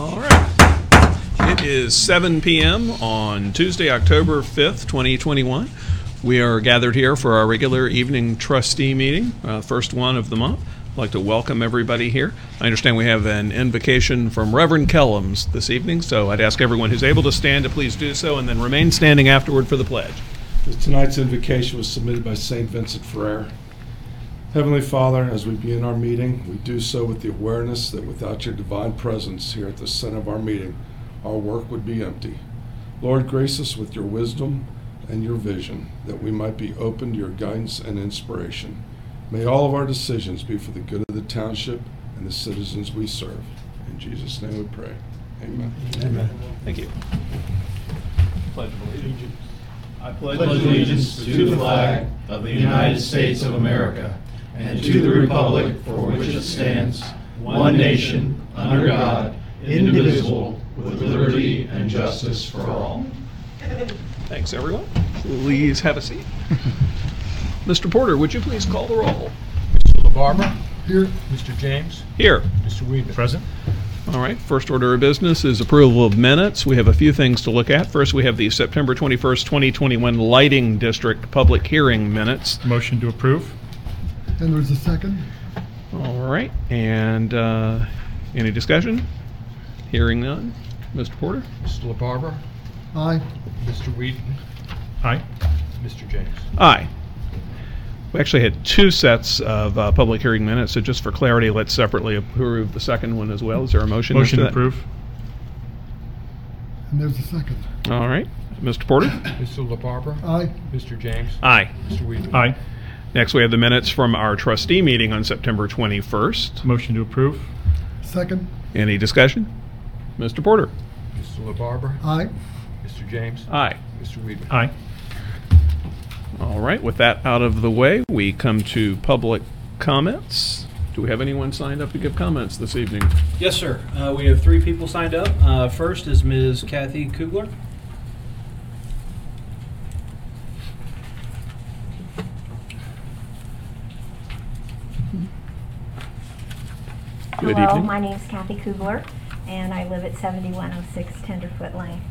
All right. It is 7 p.m. on Tuesday, October 5th, 2021. We are gathered here for our regular evening trustee meeting, first one of the month. I'd like to welcome everybody here. I understand we have an invocation from Reverend Kellums this evening, so I'd ask everyone who's able to stand to please do so and then remain standing afterward for the pledge. Tonight's invocation was submitted by Saint Vincent Ferrer. Heavenly Father, as we begin our meeting, we do so with the awareness that without your divine presence here at the center of our meeting, our work would be empty. Lord, grace us with your wisdom and your vision, that we might be open to your guidance and inspiration. May all of our decisions be for the good of the township and the citizens we serve. In Jesus' name we pray. Amen. Amen. Thank you. Pledge of allegiance. I pledge allegiance to the flag of the United States of America, and to the republic for which it stands, one nation, under God, indivisible, with liberty and justice for all. Thanks, everyone. Please have a seat. Mr. Porter, would you please call the roll? Mr. LaBarbera? Here. Mr. James? Here. Mr. Weaver? Present. All right, first order of business is approval of minutes. We have a few things to look at. First, we have the September 21st, 2021 Lighting District Public Hearing Minutes. Motion to approve. And there's a second. All right, and any discussion? Hearing none. Mr. Porter? Mr. LaBarbera? Aye. Mr. Whedon? Aye. Mr. James? Aye. We actually had two sets of public hearing minutes, so just for clarity, let's separately approve the second one as well. Is there a motion? Motion to approve. And there's a second. All right. Mr. Porter? Mr. LaBarbera? Aye. Mr. James? Aye. Mr. Whedon? Aye. Next, we have the minutes from our trustee meeting on September 21st. Motion to approve. Second. Any discussion? Mr. Porter. Mr. LaBarbera. Aye. Mr. James. Aye. Mr. Weaver. Aye. All right. With that out of the way, we come to public comments. Do we have anyone signed up to give comments this evening? Yes, sir. We have three people signed up. First is Ms. Kathy Kugler. Good Hello, evening. My name is Kathy Kugler, and I live at 7106 Tenderfoot Lane.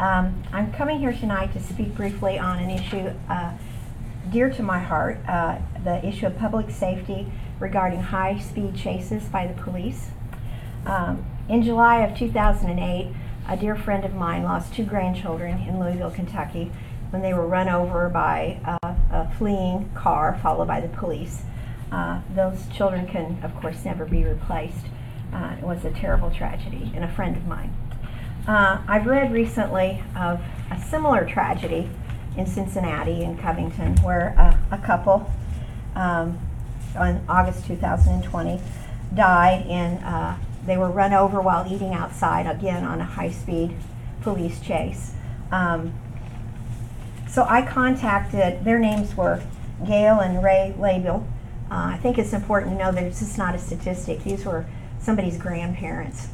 I'm coming here tonight to speak briefly on an issue dear to my heart, the issue of public safety regarding high-speed chases by the police. In July of 2008, a dear friend of mine lost two grandchildren in Louisville, Kentucky, when they were run over by a fleeing car followed by the police. Those children can, of course, never be replaced. It was a terrible tragedy, and a friend of mine. I've read recently of a similar tragedy in Cincinnati and Covington, where a couple, on August 2020, died, and they were run over while eating outside, again on a high-speed police chase. So I contacted, their names were Gail and Ray Label. I think it's important to know that it's just not a statistic. These were somebody's grandparents.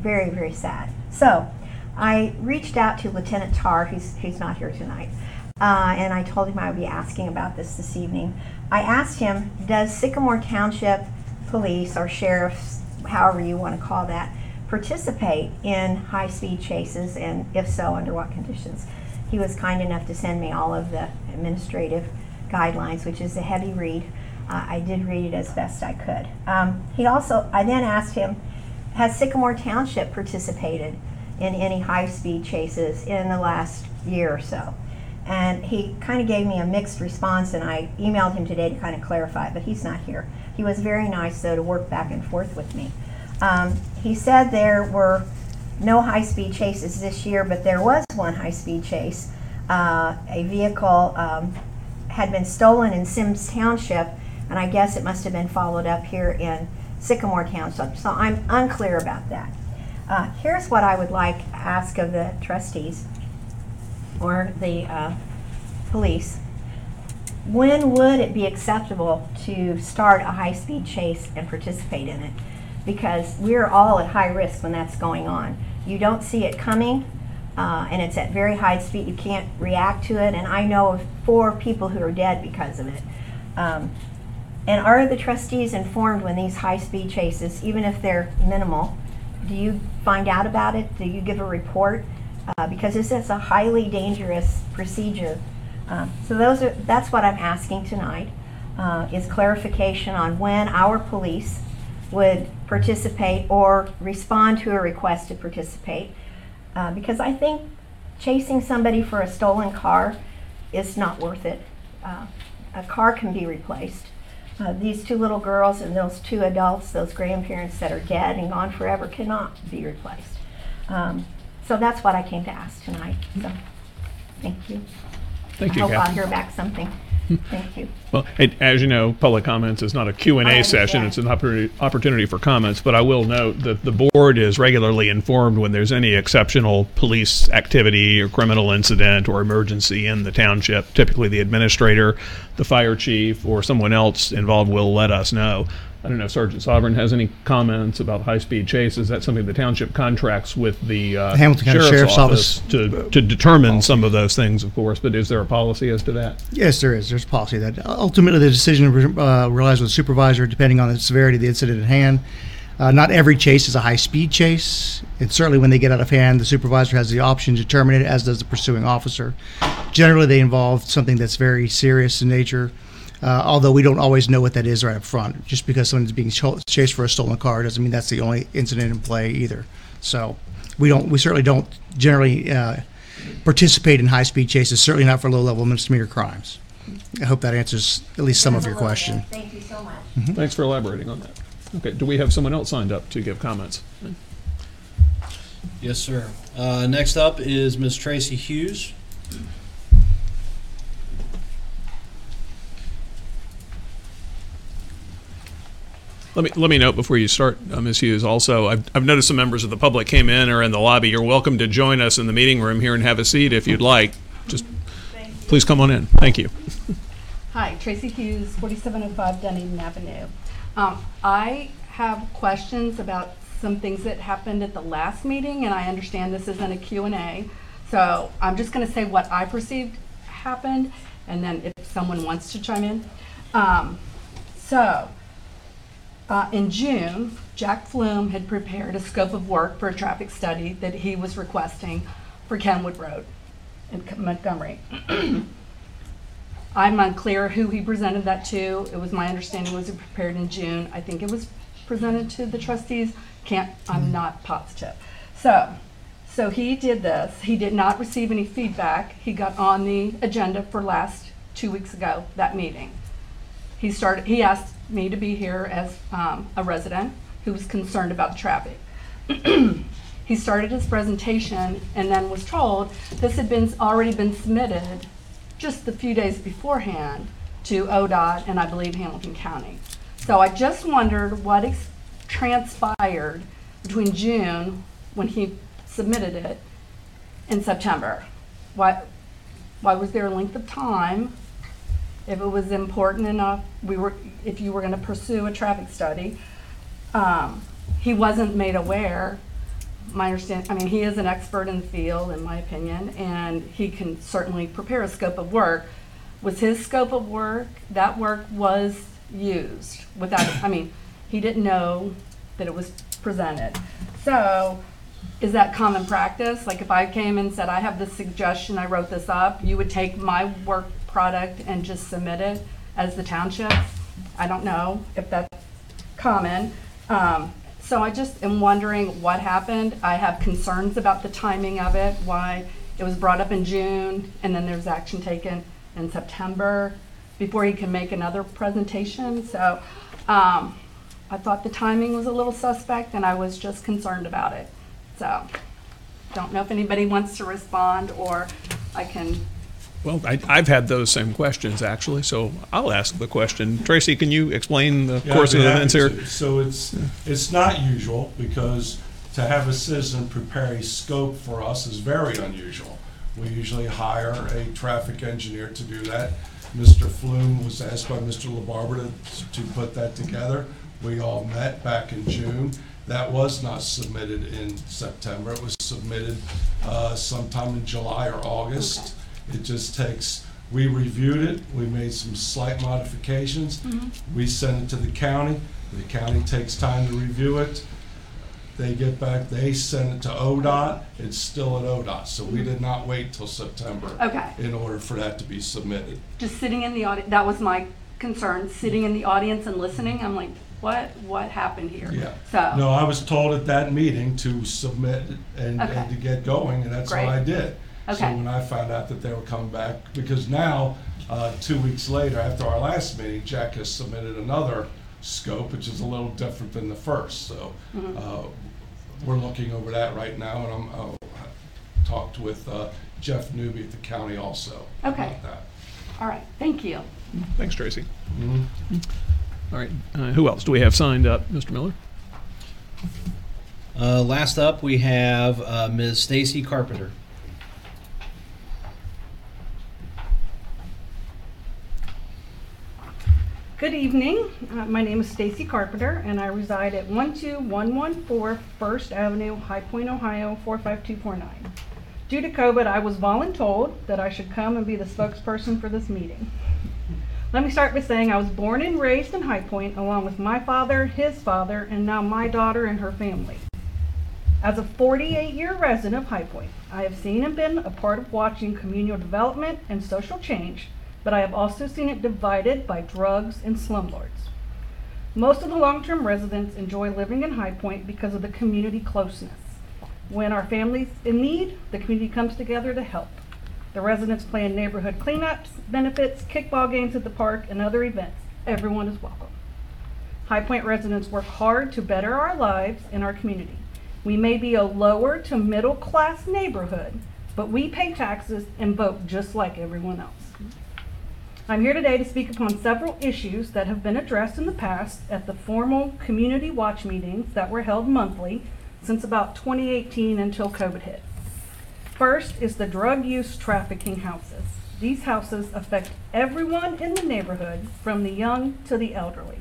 Very, very sad. So I reached out to Lieutenant Tarr, who's not here tonight, and I told him I would be asking about this evening. I asked him, does Sycamore Township Police or Sheriffs, however you want to call that, participate in high-speed chases, and if so, under what conditions? He was kind enough to send me all of the administrative guidelines, which is a heavy read. I did read it as best I could. I then asked him, has Sycamore Township participated in any high-speed chases in the last year or so? And he kind of gave me a mixed response, and I emailed him today to kind of clarify, but he's not here. He was very nice, though, to work back and forth with me. He said there were no high-speed chases this year, but there was one high-speed chase. A vehicle had been stolen in Sims Township, and I guess it must have been followed up here in Sycamore Township, so I'm unclear about that. Here's what I would like to ask of the trustees or the police. When would it be acceptable to start a high-speed chase and participate in it? Because we're all at high risk when that's going on. You don't see it coming, and it's at very high speed. You can't react to it, and I know of 4 people who are dead because of it. And are the trustees informed when these high-speed chases, even if they're minimal, do you find out about it? Do you give a report? Because this is a highly dangerous procedure. So that's what I'm asking tonight, is clarification on when our police would participate or respond to a request to participate. Because I think chasing somebody for a stolen car is not worth it. A car can be replaced. These two little girls and those two adults, those grandparents that are dead and gone forever, cannot be replaced. So that's what I came to ask tonight. So, thank you. Thank you, I hope Kathy. I'll hear back something. Thank you. Well, as you know, public comments is not a Q&A session. It's an opportunity for comments. But I will note that the board is regularly informed when there's any exceptional police activity or criminal incident or emergency in the township. Typically the administrator, the fire chief, or someone else involved will let us know. I don't know if Sergeant Sovereign has any comments about high-speed chase. Is that something the township contracts with the Hamilton County Sheriff's Office to determine policy. Some of those things, of course, but is there a policy as to that? Yes, there is. There's a policy that ultimately the decision relies on the supervisor depending on the severity of the incident at hand. Not every chase is a high-speed chase, and certainly when they get out of hand, the supervisor has the option to terminate it, as does the pursuing officer. Generally, they involve something that's very serious in nature. Although we don't always know what that is right up front. Just because someone's being chased for a stolen car doesn't mean that's the only incident in play either. So we certainly don't generally participate in high-speed chases, certainly not for low-level misdemeanor crimes. I hope that answers at least some of your question. Thank you so much. Mm-hmm. Thanks for elaborating on that. Okay, do we have someone else signed up to give comments? Yes, sir. Next up is Ms. Tracy Hughes. Let me note before you start, Ms. Hughes, also, I've noticed some members of the public came in or in the lobby. You're welcome to join us in the meeting room here and have a seat if you'd like. Just please come on in. Thank you. Hi, Tracy Hughes, 4705 Dunedin Avenue. I have questions about some things that happened at the last meeting, and I understand this isn't a Q&A. So I'm just going to say what I perceived happened, and then if someone wants to chime in. In June, Jack Flume had prepared a scope of work for a traffic study that he was requesting for Kenwood Road in Montgomery. I'm unclear who he presented that to. It was my understanding it was prepared in June. I think it was presented to the trustees. I'm not positive. So he did this. He did not receive any feedback. He got on the agenda for 2 weeks ago, that meeting. He asked me to be here as a resident who was concerned about traffic. He started his presentation and then was told this had already been submitted just the few days beforehand to ODOT and I believe Hamilton County. So I just wondered what transpired between June when he submitted it and September. Why was there a length of time? If it was important enough, if you were going to pursue a traffic study, he wasn't made aware. He is an expert in the field, in my opinion, and he can certainly prepare a scope of work. Was his scope of work, that work was used he didn't know that it was presented. So is that common practice? Like if I came and said, I have this suggestion, I wrote this up, you would take my work product and just submit it as the township? I don't know if that's common. So I just am wondering what happened. I have concerns about the timing of it, why it was brought up in June and then there was action taken in September before he can make another presentation. So I thought the timing was a little suspect and I was just concerned about it. So don't know if anybody wants to respond or I can. Well, I've had those same questions, actually, so I'll ask the question. Tracy, can you explain the course of events here? So it's not usual, because to have a citizen prepare a scope for us is very unusual. We usually hire a traffic engineer to do that. Mr. Flume was asked by Mr. LaBarbera to put that together. We all met back in June. That was not submitted in September. It was submitted sometime in July or August. Okay. It just we reviewed it, we made some slight modifications, we sent it to the county takes time to review it. They get back, they send it to ODOT, it's still at ODOT, so we did not wait till September okay. in order for that to be submitted. Just sitting in the audience, that was my concern, sitting in the audience and listening, I'm like, what happened here? Yeah. So. No, I was told at that meeting to submit and, okay. and to get going, and that's what I did. Okay. So when I found out that they were coming back, because now, 2 weeks later, after our last meeting, Jack has submitted another scope, which is a little different than the first. So we're looking over that right now, and I'll talked with Jeff Newby at the county also about that. All right, thank you. Thanks, Tracy. All right, who else do we have signed up, Mr. Miller? Last up, we have Ms. Stacy Carpenter. Good evening. My name is Stacy Carpenter, and I reside at 12114 First Avenue, High Point, Ohio 45249. Due to COVID, I was voluntold that I should come and be the spokesperson for this meeting. Let me start by saying I was born and raised in High Point, along with my father, his father, and now my daughter and her family. As a 48-year resident of High Point, I have seen and been a part of watching communal development and social change, but I have also seen it divided by drugs and slumlords. Most of the long-term residents enjoy living in High Point because of the community closeness. When our family's in need, the community comes together to help. The residents play in neighborhood cleanups, benefits, kickball games at the park, and other events. Everyone is welcome. High Point residents work hard to better our lives and our community. We may be a lower to middle class neighborhood, but we pay taxes and vote just like everyone else. I'm here today to speak upon several issues that have been addressed in the past at the formal community watch meetings that were held monthly since about 2018 until COVID hit. First is the drug use trafficking houses. These houses affect everyone in the neighborhood, from the young to the elderly.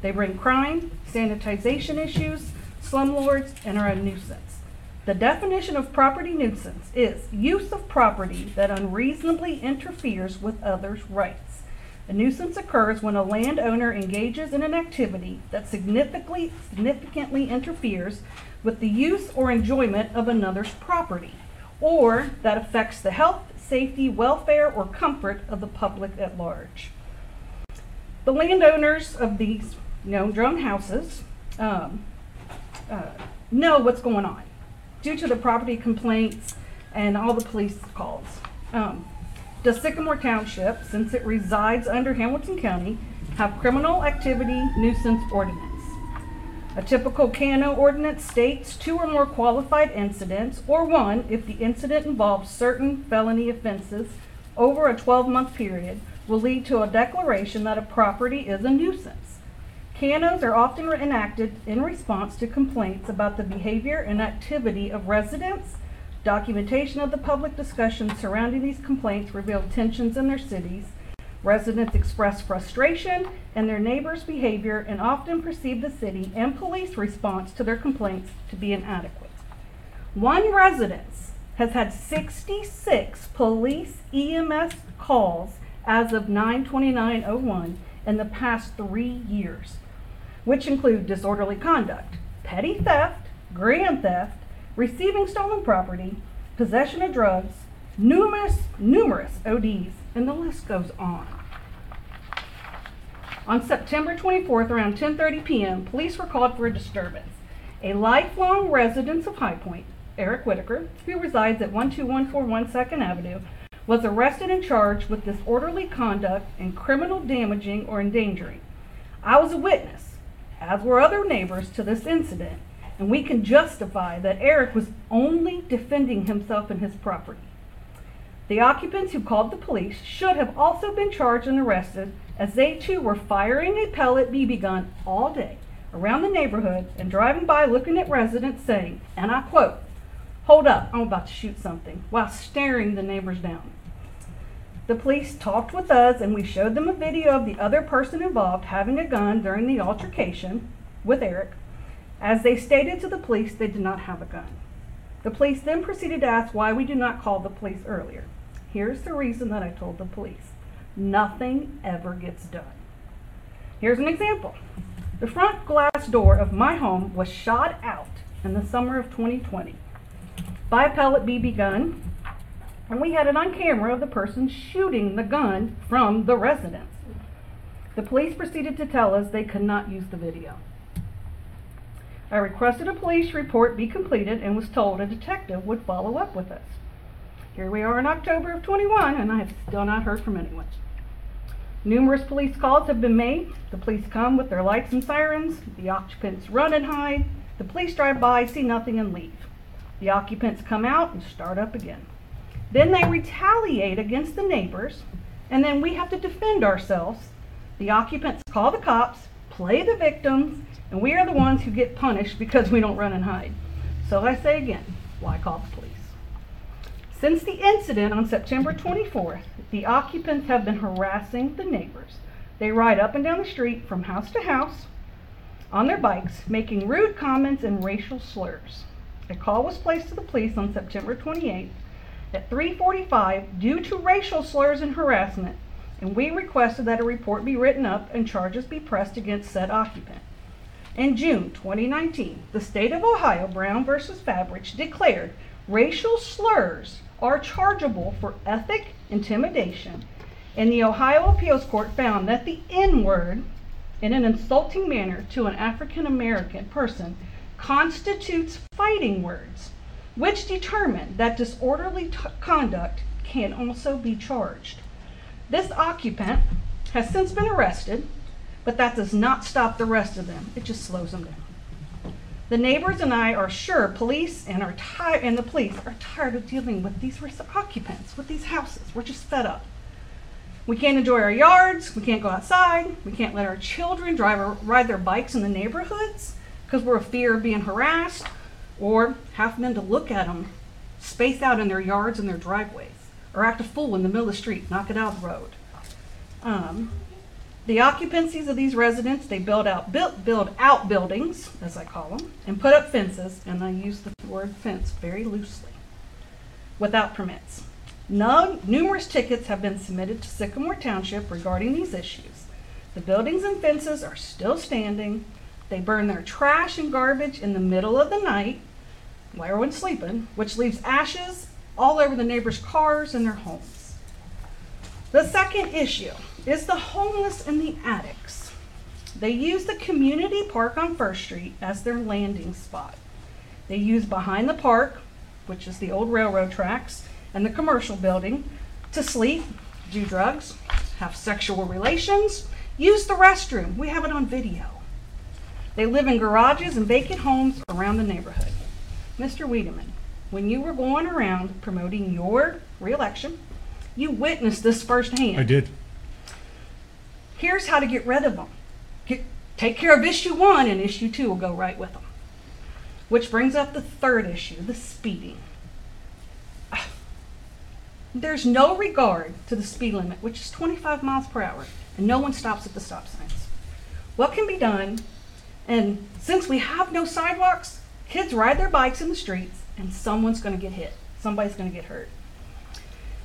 They bring crime, sanitization issues, slumlords, and are a nuisance. The definition of property nuisance is use of property that unreasonably interferes with others' rights. A nuisance occurs when a landowner engages in an activity that significantly interferes with the use or enjoyment of another's property, or that affects the health, safety, welfare, or comfort of the public at large. The landowners of these known houses know what's going on, due to the property complaints and all the police calls. Does Sycamore Township, since it resides under Hamilton County, have criminal activity nuisance ordinance? A typical CANO ordinance states 2 or more qualified incidents, or 1 if the incident involves certain felony offenses over a 12-month period, will lead to a declaration that a property is a nuisance. CANOs are often enacted in response to complaints about the behavior and activity of residents. Documentation of the public discussions surrounding these complaints revealed tensions in their cities. Residents express frustration in their neighbors' behavior and often perceive the city and police response to their complaints to be inadequate. One residence has had 66 police EMS calls as of 9/29/01 in the past 3 years, which include disorderly conduct, petty theft, grand theft, receiving stolen property, possession of drugs, numerous ODs, and the list goes on. On September 24th, around 10:30 p.m., police were called for a disturbance. A lifelong resident of High Point, Eric Whitaker, who resides at 12141 Second Avenue, was arrested and charged with disorderly conduct and criminal damaging or endangering. I was a witness, as were other neighbors, to this incident, and we can justify that Eric was only defending himself and his property. The occupants who called the police should have also been charged and arrested, as they too were firing a pellet BB gun all day around the neighborhood and driving by looking at residents saying, and I quote, "Hold up, I'm about to shoot something," while staring the neighbors down. The police talked with us, and we showed them a video of the other person involved having a gun during the altercation with Eric. As they stated to the police, they did not have a gun. The police then proceeded to ask why we did not call the police earlier. Here's the reason that I told the police. Nothing ever gets done. Here's an example. The front glass door of my home was shot out in the summer of 2020 by a pellet BB gun, and we had it on camera of the person shooting the gun from the residence. The police proceeded to tell us they could not use the video. I requested a police report be completed and was told a detective would follow up with us. Here we are in October of 21, and I have still not heard from anyone. Numerous police calls have been made. The police come with their lights and sirens. The occupants run and hide. The police drive by, see nothing, and leave. The occupants come out and start up again. Then they retaliate against the neighbors, and then we have to defend ourselves. The occupants call the cops, play the victims, and we are the ones who get punished because we don't run and hide. So I say again, why call the police? Since the incident on September 24th, the occupants have been harassing the neighbors. They ride up and down the street from house to house on their bikes, making rude comments and racial slurs. A call was placed to the police on September 28th at 3:45 due to racial slurs and harassment, and we requested that a report be written up and charges be pressed against said occupant. In June 2019, the state of Ohio, Brown versus Fabrich, declared racial slurs are chargeable for ethnic intimidation, and the Ohio Appeals Court found that the N-word in an insulting manner to an African-American person constitutes fighting words, which determined that disorderly conduct can also be charged. This occupant has since been arrested, but that does not stop the rest of them. It just slows them down. The neighbors and I are sure the police are tired of dealing with these occupants, with these houses. We're just fed up. We can't enjoy our yards. We can't go outside. We can't let our children ride their bikes in the neighborhoods because we're afraid of being harassed or have men to look at them space out in their yards and their driveways or act a fool in the middle of the street, knock it out of the road. The occupancies of these residents, they build out buildings, as I call them, and put up fences, and I use the word fence very loosely, without permits. Numerous tickets have been submitted to Sycamore Township regarding these issues. The buildings and fences are still standing. They burn their trash and garbage in the middle of the night while everyone's sleeping, which leaves ashes all over the neighbors' cars and their homes. The second issue is the homeless and the addicts. They use the community park on First Street as their landing spot. They use behind the park, which is the old railroad tracks, and the commercial building to sleep, do drugs, have sexual relations, use the restroom. We have it on video. They live in garages and vacant homes around the neighborhood. Mr. Wiedemann, when you were going around promoting your reelection, you witnessed this firsthand. I did. Here's how to get rid of them. Take care of issue one, and issue two will go right with them. Which brings up the third issue, the speeding. There's no regard to the speed limit, which is 25 miles per hour, and no one stops at the stop signs. What can be done? And since we have no sidewalks, kids ride their bikes in the streets, and someone's going to get hit. Somebody's going to get hurt.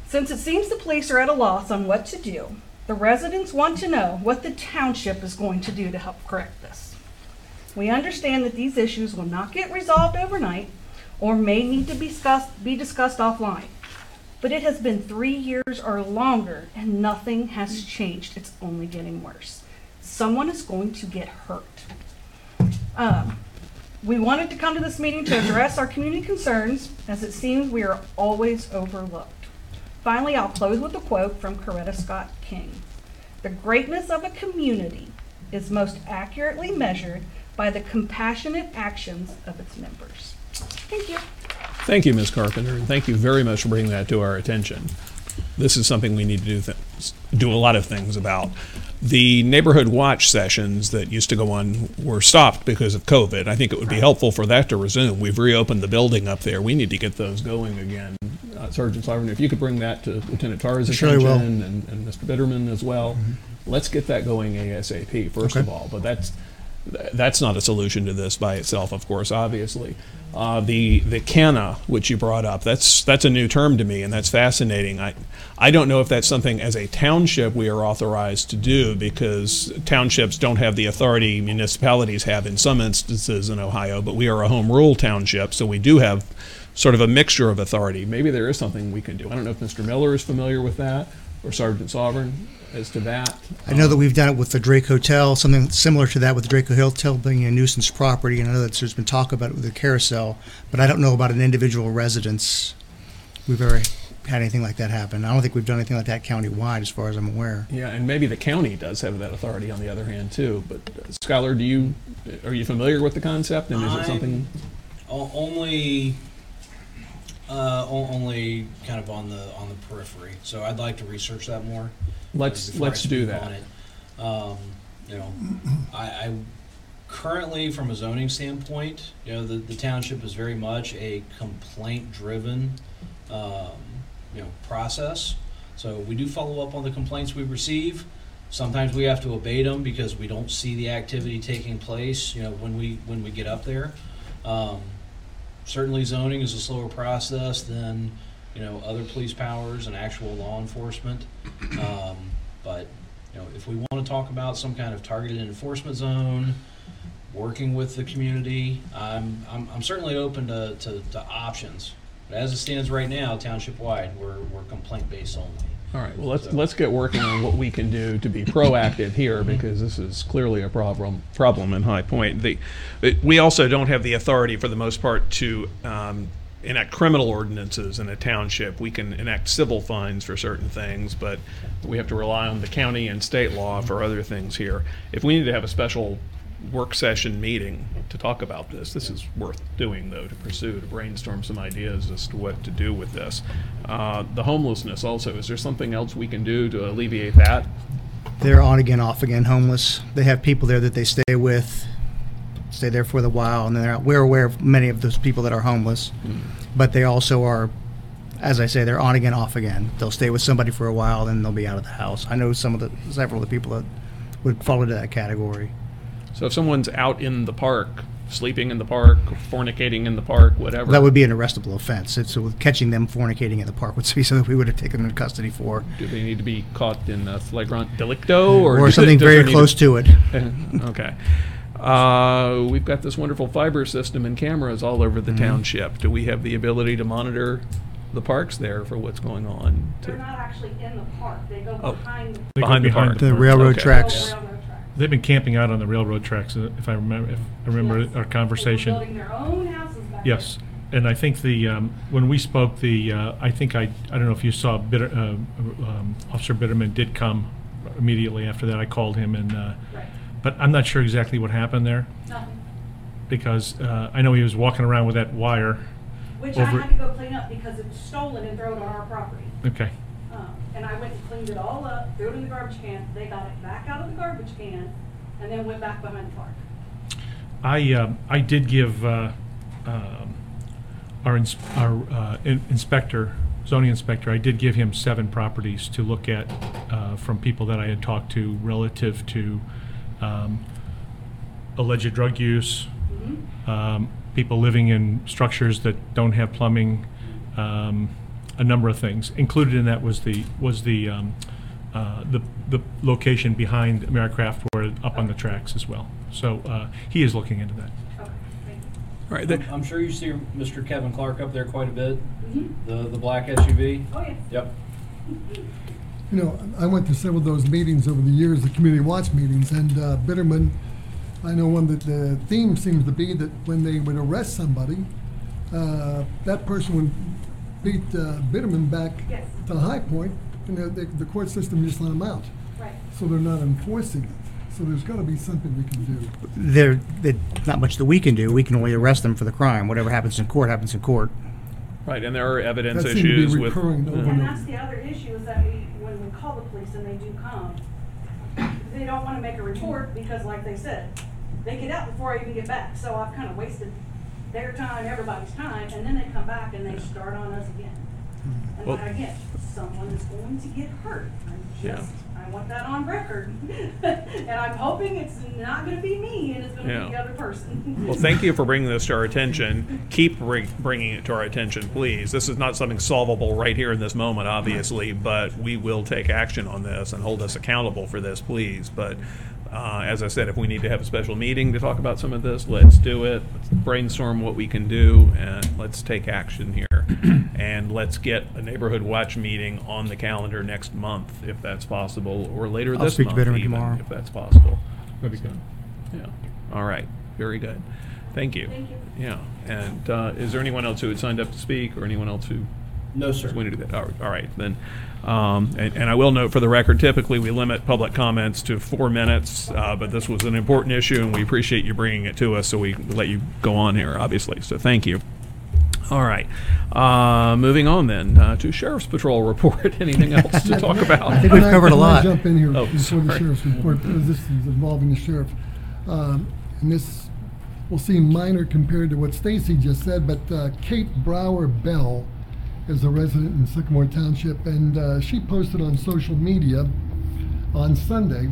Since it seems the police are at a loss on what to do, the residents want to know what the township is going to do to help correct this. We understand that these issues will not get resolved overnight or may need to be discussed offline. But it has been 3 years or longer and nothing has changed. It's only getting worse. Someone is going to get hurt. We wanted to come to this meeting to address our community concerns, as it seems we are always overlooked. Finally, I'll close with a quote from Coretta Scott King. The greatness of a community is most accurately measured by the compassionate actions of its members. Thank you. Thank you, Ms. Carpenter, and thank you very much for bringing that to our attention. This is something we need to do a lot of things about. The neighborhood watch sessions that used to go on were stopped because of COVID. I think it would be helpful for that to resume. We've reopened the building up there. We need to get those going again. Sergeant Sovereign, if you could bring that to Lieutenant Tarr's attention and Mr. Bitterman as well. Mm-hmm. Let's get that going ASAP, first of all. But that's That's not a solution to this by itself, of course, obviously. The canna, which you brought up, that's a new term to me, and that's fascinating. I don't know if that's something as a township we are authorized to do, because townships don't have the authority municipalities have in some instances in Ohio, but we are a home rule township, so we do have sort of a mixture of authority. Maybe there is something we can do. I don't know if Mr. Miller is familiar with that, or Sergeant Sovereign as to that. I know that we've done it with the Drake Hotel, something similar to that with the Drake Hotel being a nuisance property, and I know that there's been talk about it with the carousel, but I don't know about an individual residence. We've ever had anything like that happen. I don't think we've done anything like that countywide as far as I'm aware. Yeah, and maybe the county does have that authority on the other hand too, but Schuyler, are you familiar with the concept, and is it something? Only kind of on the periphery. So I'd like to research that more. Let's do that. On it. I currently, from a zoning standpoint, the township is very much a complaint-driven process. So we do follow up on the complaints we receive. Sometimes we have to abate them because we don't see the activity taking place. When we get up there. Certainly zoning is a slower process than other police powers and actual law enforcement, but if we want to talk about some kind of targeted enforcement zone, working with the community, I'm certainly open to options, but as it stands right now, township wide we're complaint based only. All right, well, let's get working on what we can do to be proactive here, because this is clearly a problem in High Point. We also don't have the authority, for the most part, to enact criminal ordinances in a township. We can enact civil fines for certain things, but we have to rely on the county and state law for other things here. If we need to have a special work session meeting to talk about this is worth doing, though, to pursue, to brainstorm some ideas as to what to do with this. The homelessness also, is there something else we can do to alleviate that? They're on again, off again homeless. They have people there that they stay there for the while, and then they're out. We're aware of many of those people that are homeless, but they also are, as I say, they're on again, off again. They'll stay with somebody for a while, then they'll be out of the house. I know several of the people that would fall into that category. So if someone's out in the park, sleeping in the park, fornicating in the park, whatever. That would be an arrestable offense. So catching them fornicating in the park would be something we would have taken them into custody for. Do they need to be caught in a flagrant delicto? Or something very close to it. Okay. We've got this wonderful fiber system and cameras all over the township. Do we have the ability to monitor the parks there for what's going on? They're not actually in the park. They go behind the park. The railroad tracks. Yeah. They've been camping out on the railroad tracks, if I remember yes. Our conversation. They were building their own houses back yes, there. And I think the when we spoke, I don't know if you saw Officer Bitterman did come immediately after that. I called him, and right. But I'm not sure exactly what happened there. Nothing. Because I know he was walking around with that wire. Which I had to go clean up because it was stolen and thrown on our property. Okay. And I went and cleaned it all up, threw it in the garbage can. They got it back out of the garbage can, and then went back behind the park. I did give our zoning inspector, I did give him 7 properties to look at from people that I had talked to relative to alleged drug use, people living in structures that don't have plumbing. A number of things included in that was the location behind AmeriCraft, were up on the tracks as well. So he is looking into that. Okay, thank you. All right, I'm sure you see Mr. Kevin Clark up there quite a bit. Mm-hmm. The black SUV. Oh yeah. Yep. I went to several of those meetings over the years, the community watch meetings, and Bitterman. I know one that the theme seems to be that when they would arrest somebody, that person would beat Bitterman back to High Point, and the court system just let them out. Right. So they're not enforcing it. So there's got to be something we can do. There's not much that we can do. We can only arrest them for the crime. Whatever happens in court happens in court. Right, and there are evidence issues with. And that's the other issue, is that when we call the police and they do come, they don't want to make a report because, like they said, they get out before I even get back. So I've kind of wasted their time, everybody's time, and then they come back and they start on us again. And again, someone is going to get hurt. I'm just, yeah. I I want that on record. And I'm hoping it's not going to be me and it's going to be the other person. Well, thank you for bringing this to our attention. Keep bringing it to our attention, please. This is not something solvable right here in this moment, obviously, but we will take action on this and hold us accountable for this, please. But as I said, if we need to have a special meeting to talk about some of this, let's do it. Let's brainstorm what we can do, and let's take action here. And let's get a neighborhood watch meeting on the calendar next month, if that's possible, or later this month. I'll speak to Veteran tomorrow, if that's possible. That'd be good. Yeah. All right. Very good. Thank you. Thank you. Yeah. And is there anyone else who had signed up to speak, or anyone else who? No, sir. We need to do that. All right, then. And I will note for the record, typically we limit public comments to 4 minutes, but this was an important issue, and we appreciate you bringing it to us, so we let you go on here, obviously. So thank you. All right. Moving on, then, to Sheriff's Patrol Report. Anything else to talk about? I think we've covered a lot. Can I jump in here before the Sheriff's Report? This is involving the Sheriff. And this will seem minor compared to what Stacy just said, but Kate Brower Bell is a resident in Sycamore Township, and she posted on social media on Sunday,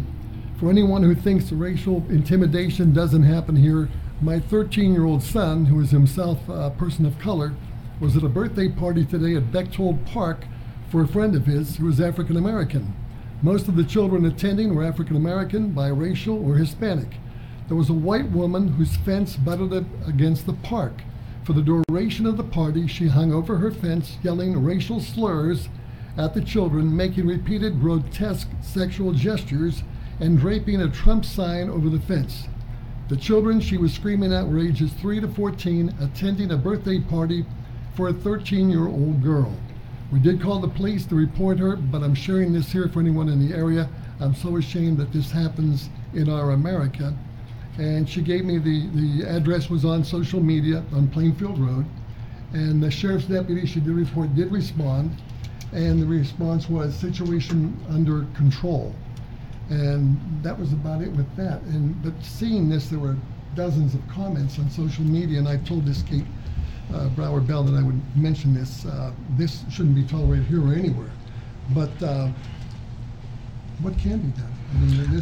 for anyone who thinks racial intimidation doesn't happen here, my 13-year-old son, who is himself a person of color, was at a birthday party today at Bechtold Park for a friend of his who is African American. Most of the children attending were African American, biracial, or Hispanic. There was a white woman whose fence butted up against the park. For the duration of the party, she hung over her fence, yelling racial slurs at the children, making repeated grotesque sexual gestures, and draping a Trump sign over the fence. The children she was screaming at were ages 3 to 14, attending a birthday party for a 13-year-old girl. We did call the police to report her, but I'm sharing this here for anyone in the area. I'm so ashamed that this happens in our America. And she gave me the address was on social media on Plainfield Road, and the sheriff's deputy, she did report, did respond, and the response was situation under control, and that was about it with that. And but seeing this, there were dozens of comments on social media, and I told this Kate Brower Bell that I would mention this. This shouldn't be tolerated here or anywhere, but what can be done?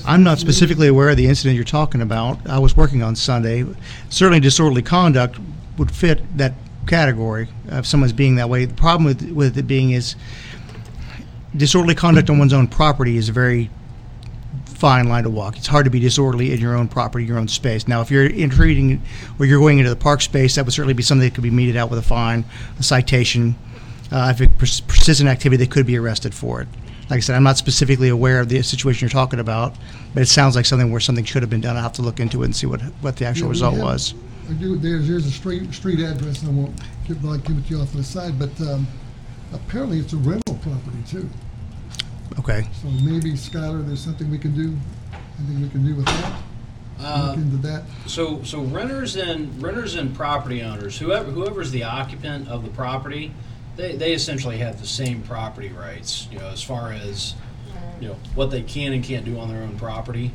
I'm not specifically aware of the incident you're talking about. I was working on Sunday. Certainly disorderly conduct would fit that category of someone's being that way. The problem with it being is disorderly conduct on one's own property is a very fine line to walk. It's hard to be disorderly in your own property, your own space. Now, if you're intruding or you're going into the park space, that would certainly be something that could be meted out with a fine, a citation. If it's persistent activity, they could be arrested for it. Like I said, I'm not specifically aware of the situation you're talking about, but it sounds like something where something should have been done. I'll have to look into it and see what the actual result was. I do. There's a street address, and I won't give it to you off to the side, but apparently it's a rental property, too. Okay. So maybe, Schuyler, there's something we can do. Anything we can do with that? Look into that. So renters and property owners, whoever's the occupant of the property, They essentially have the same property rights, as far as, what they can and can't do on their own property.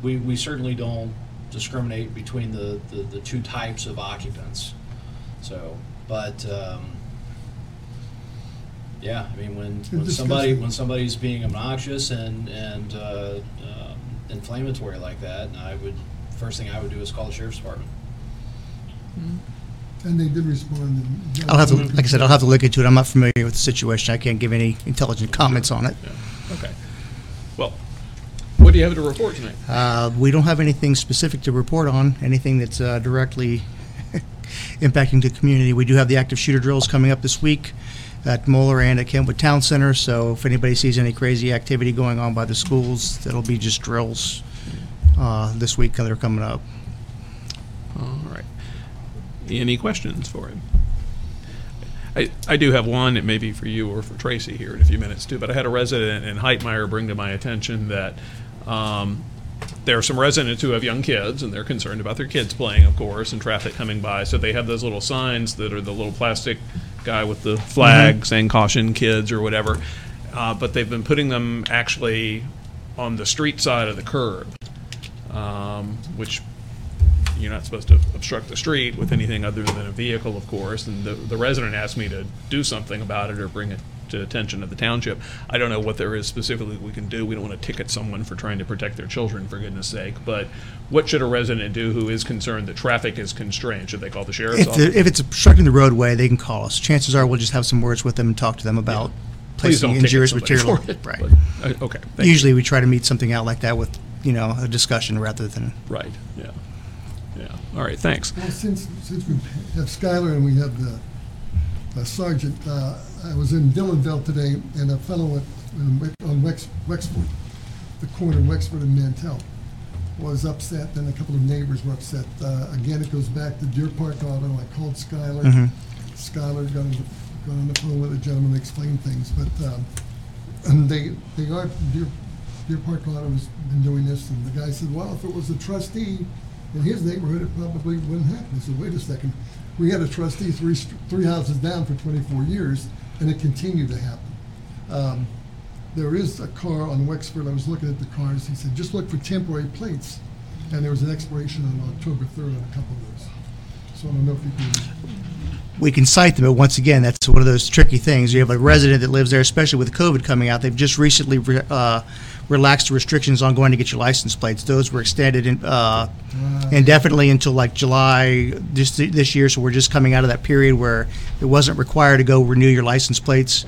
We certainly don't discriminate between the two types of occupants. So, but when somebody's being obnoxious and inflammatory like that, first thing I would do is call the sheriff's department. Mm-hmm. And they did respond. I'll have to look into it. I'm not familiar with the situation. I can't give any intelligent comments on it. Yeah. Okay. Well, what do you have to report tonight? We don't have anything specific to report on, anything that's directly impacting the community. We do have the active shooter drills coming up this week at Moeller and at Kenwood Town Center. So if anybody sees any crazy activity going on by the schools, that'll be just drills this week that are coming up. All right. Any questions for him? I do have one. It may be for you or for Tracy here in a few minutes too, but I had a resident in Heitmeyer bring to my attention that there are some residents who have young kids, and they're concerned about their kids playing, of course, and traffic coming by, so they have those little signs that are the little plastic guy with the flag saying caution kids or whatever, but they've been putting them actually on the street side of the curb, which you're not supposed to obstruct the street with anything other than a vehicle, of course, and the resident asked me to do something about it or bring to attention of the township. I don't know what there is specifically we can do. We don't want to ticket someone for trying to protect their children, for goodness sake. But what should a resident do who is concerned that traffic is constrained? Should they call the sheriff's office? If it's obstructing the roadway, they can call us. Chances are we'll just have some words with them and talk to them about placing injurious material. Right. But, okay. Usually we try to meet something out like that with, you know, a discussion rather than. Right. Yeah. Yeah. All right. Thanks. Well, since we have Schuyler and we have the sergeant, I was in Dillonville today, and a fellow on Wexford, the corner of Wexford and Mantell, was upset. Then a couple of neighbors were upset. Again, it goes back to Deer Park Auto. I called Schuyler. Mm-hmm. Schuyler got on the phone with a gentleman to explain things, but they are Deer Park Auto has been doing this, and the guy said, "Well, if it was a trustee." In his neighborhood, it probably wouldn't happen. I said, wait a second. We had a trustee three houses down for 24 years, and it continued to happen. There is a car on Wexford. I was looking at the cars. He said, just look for temporary plates. And there was an expiration on October 3rd on a couple of those. So I don't know if you can... We can cite them, but once again, that's one of those tricky things. You have a resident that lives there, especially with COVID coming out. They've just recently relaxed the restrictions on going to get your license plates. Those were extended indefinitely until like July this year, so we're just coming out of that period where it wasn't required to go renew your license plates.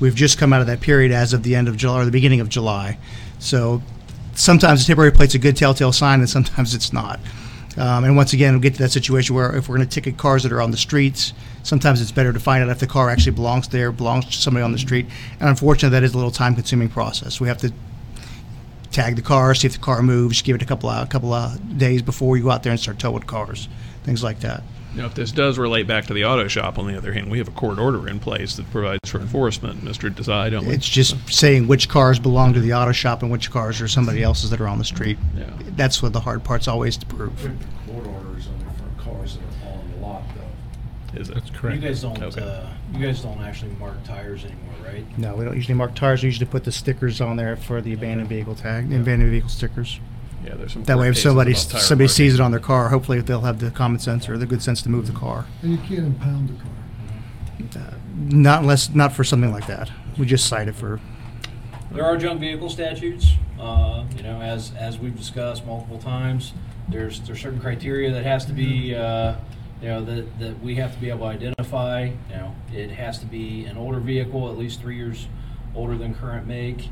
We've just come out of that period as of the end of July or the beginning of July. So sometimes a temporary plate's a good telltale sign, and sometimes it's not. And once again, we'll get to that situation where if we're going to ticket cars that are on the streets, sometimes it's better to find out if the car actually belongs to somebody on the street. And unfortunately, that is a little time-consuming process. We have to tag the car, see if the car moves, give it a couple of days before we go out there and start towing cars, things like that. Now, if this does relate back to the auto shop, on the other hand, we have a court order in place that provides for enforcement, Mr. Desai, don't we? It's just saying which cars belong to the auto shop and which cars are somebody else's that are on the street. Yeah. That's what the hard part's always to prove. The court order is only for cars that are on the lot, though. Is that correct? You guys don't. Okay. You guys don't actually mark tires anymore, right? No, we don't usually mark tires. We usually put the stickers on there for the abandoned vehicle tag, yeah. Abandoned vehicle stickers. Yeah, that way, if somebody sees it on their car, hopefully they'll have the common sense or the good sense to move the car. And you can't impound the car. Not for something like that. We just cite it for. There are junk vehicle statutes. You know, as we've discussed multiple times, there's certain criteria that has to be, you know, that we have to be able to identify. You know, it has to be an older vehicle, at least 3 years older than current make.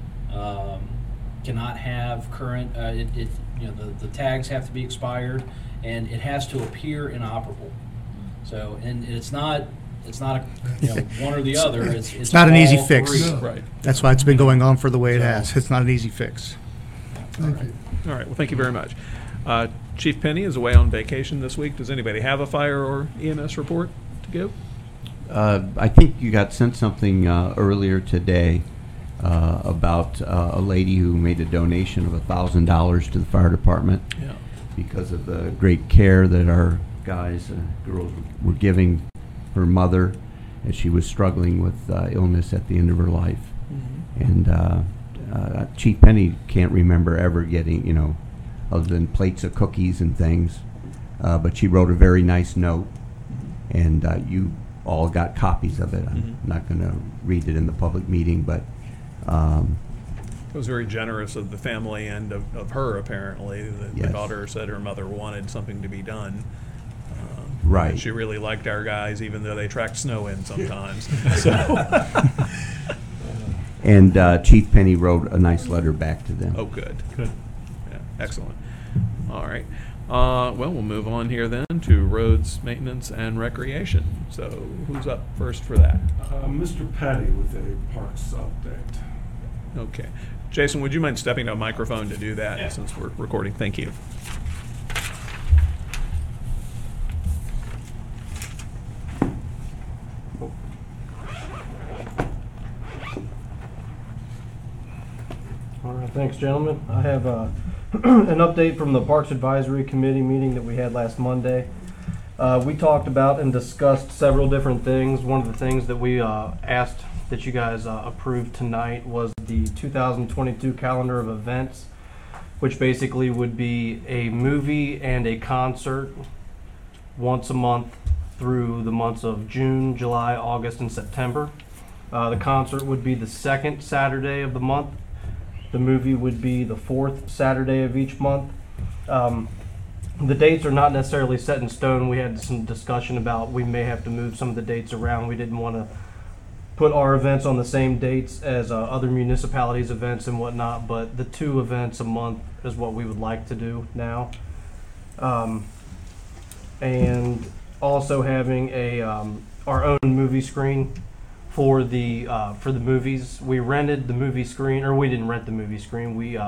Cannot have current. You know, the tags have to be expired, and it has to appear inoperable. So, and it's not a, you know, one or the other. It's not an easy fix. No. Right. That's why it's been going on for the way it has. It's not an easy fix. All right. Well, thank you very much. Chief Penny is away on vacation this week. Does anybody have a fire or EMS report to give? I think you got sent something earlier today. About a lady who made a donation of $1,000 to the fire department because of the great care that our guys and girls were giving her mother as she was struggling with illness at the end of her life. Mm-hmm. And Chief Penny can't remember ever getting, you know, other than plates of cookies and things, but she wrote a very nice note, and you all got copies of it. I'm not going to read it in the public meeting, but it was very generous of the family and of her, apparently. The daughter said her mother wanted something to be done. Right. She really liked our guys, even though they tracked snow in sometimes. And Chief Penny wrote a nice letter back to them. Oh, good. Yeah, excellent. All right. Well, we'll move on here then to roads, maintenance, and recreation. So who's up first for that? Mr. Patty with a parks update. Okay. Jason, would you mind stepping to a microphone to do that since we're recording? Thank you. All right. Thanks, gentlemen. I have an update from the Parks Advisory Committee meeting that we had last Monday. We talked about and discussed several different things. One of the things that we asked that you guys approved tonight was the 2022 calendar of events, which basically would be a movie and a concert once a month through the months of June, July, August, and September. The concert would be the second Saturday of the month. The movie would be the fourth Saturday of each month. The dates are not necessarily set in stone. We had some discussion about we may have to move some of the dates around. We didn't want to put our events on the same dates as other municipalities' events and whatnot, but the two events a month is what we would like to do now. And also having a our own movie screen for the movies. We rented the movie screen, or we didn't rent the movie screen. We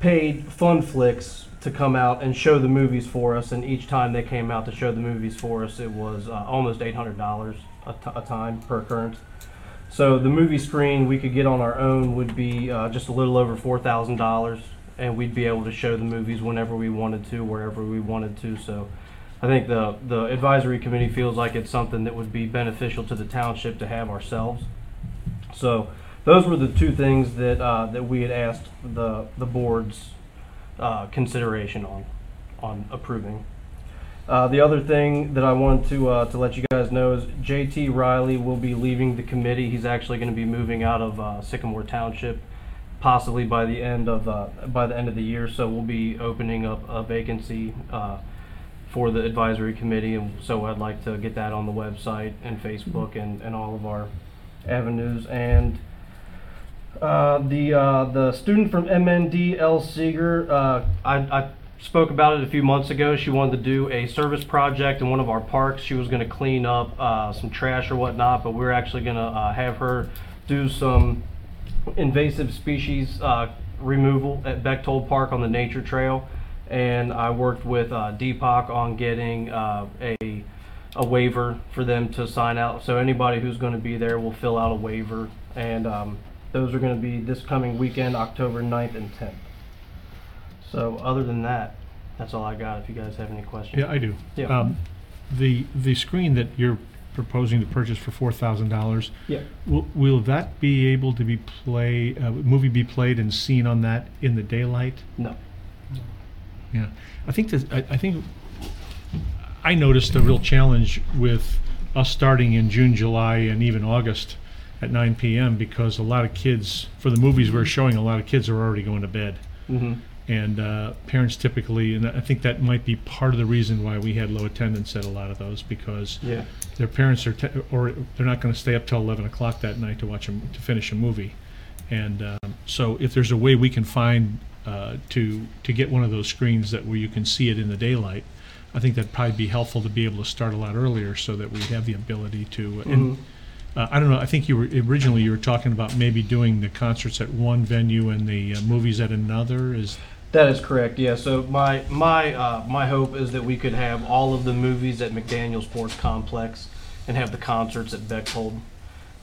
paid FunFlix to come out and show the movies for us, and each time they came out to show the movies for us, it was almost $800 a time per occurrence. So the movie screen we could get on our own would be just a little over $4,000, and we'd be able to show the movies whenever we wanted to, wherever we wanted to. So I think the advisory committee feels like it's something that would be beneficial to the township to have ourselves. So those were the two things that that we had asked the board's consideration on approving. The other thing that I wanted to let you guys know is J.T. Riley will be leaving the committee. He's actually going to be moving out of Sycamore Township, possibly by the end of the year. So we'll be opening up a vacancy for the advisory committee, and so I'd like to get that on the website and Facebook and all of our avenues. And the student from MND, L. Seeger, I spoke about it a few months ago. She wanted to do a service project in one of our parks. She was going to clean up some trash or whatnot, but we're actually going to have her do some invasive species removal at Bechtold Park on the nature trail. And I worked with Deepak on getting a waiver for them to sign out. So anybody who's going to be there will fill out a waiver, and those are going to be this coming weekend, October 9th and 10th. So other than that, that's all I got. If you guys have any questions. Yeah, I do. Yeah. The screen that you're proposing to purchase for $4,000. Yeah. Will that be able to be movie be played and seen on that in the daylight? No. Yeah, I think I noticed a real challenge with us starting in June, July, and even August at 9 p.m. because a lot of kids, for the movies we're showing, a lot of kids are already going to bed. Mm-hmm. And parents typically, and I think that might be part of the reason why we had low attendance at a lot of those, because yeah, their parents are, or they're not going to stay up till 11 o'clock that night to watch to finish a movie. And so if there's a way we can find to get one of those screens that where you can see it in the daylight, I think that'd probably be helpful to be able to start a lot earlier so that we have the ability to. Mm-hmm. And I don't know. I think you were talking about maybe doing the concerts at one venue and the movies at another. Is that is correct? Yeah. So my hope is that we could have all of the movies at McDaniel Sports Complex and have the concerts at Bechtold.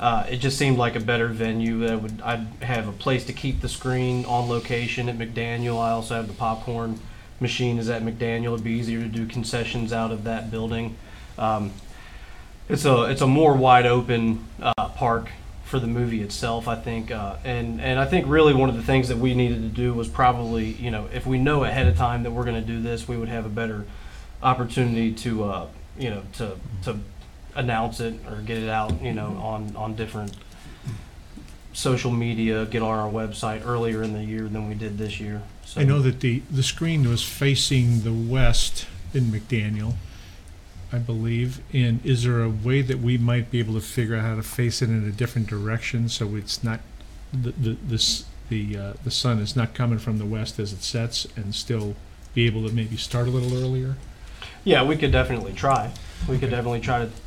It just seemed like a better venue. I'd have a place to keep the screen on location at McDaniel. I also have the popcorn machine is at McDaniel. It'd be easier to do concessions out of that building. It's a more wide open park for the movie itself, I think. And I think really one of the things that we needed to do was probably, you know, if we know ahead of time that we're going to do this, we would have a better opportunity to to announce it or get it out, you know, on different social media, get on our website earlier in the year than we did this year. So I know that the screen was facing the west in McDaniel, I believe. And is there a way that we might be able to figure out how to face it in a different direction so it's not the sun is not coming from the west as it sets, and still be able to maybe start a little earlier? Yeah, we could definitely try. To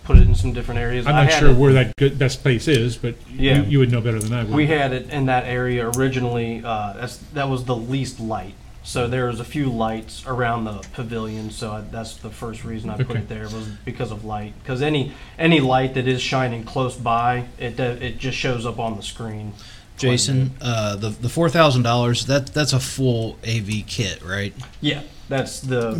put it in some different areas. I'm not sure where that best place is, but yeah, you would know better than I would. We had it in that area originally. That was the least light. So there was a few lights around the pavilion. So that's the first reason I put it there, was because of light. Because any light that is shining close by, it just shows up on the screen. Jason, the $4,000, that's a full AV kit, right? Yeah. That's the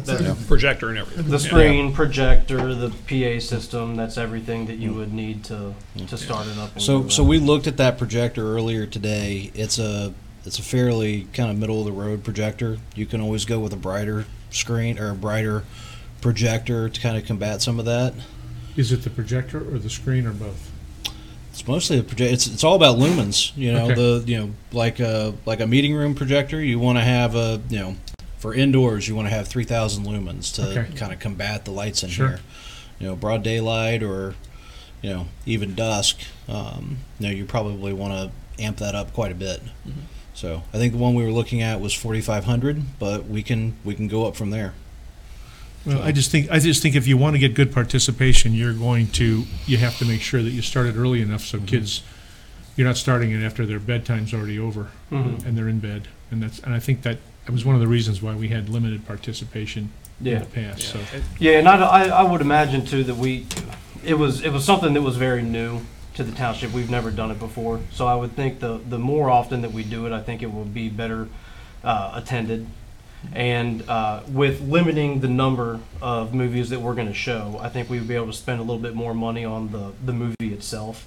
projector and everything. The screen, projector, the PA system, that's everything that you would need to start it up. So we looked at that projector earlier today. It's a fairly kind of middle of the road projector. You can always go with a brighter screen or a brighter projector to kind of combat some of that. Is it the projector or the screen or both? It's mostly a projector. It's all about lumens. You know, okay. like a meeting room projector. You want to have a for indoors. You want to have 3,000 lumens to kind of combat the lights in here. You know, broad daylight or even dusk. You probably want to amp that up quite a bit. Mm-hmm. So I think the one we were looking at was 4,500, but we can go up from there. Well, so. I just think if you want to get good participation, you have to make sure that you start it early enough so kids, you're not starting it after their bedtime's already over and they're in bed, and I think that was one of the reasons why we had limited participation in the past. Yeah. So and I would imagine too that it was something that was very new to the township. We've never done it before, so I would think the more often that we do it, I think it will be better attended. And with limiting the number of movies that we're going to show, I think we would be able to spend a little bit more money on the movie itself.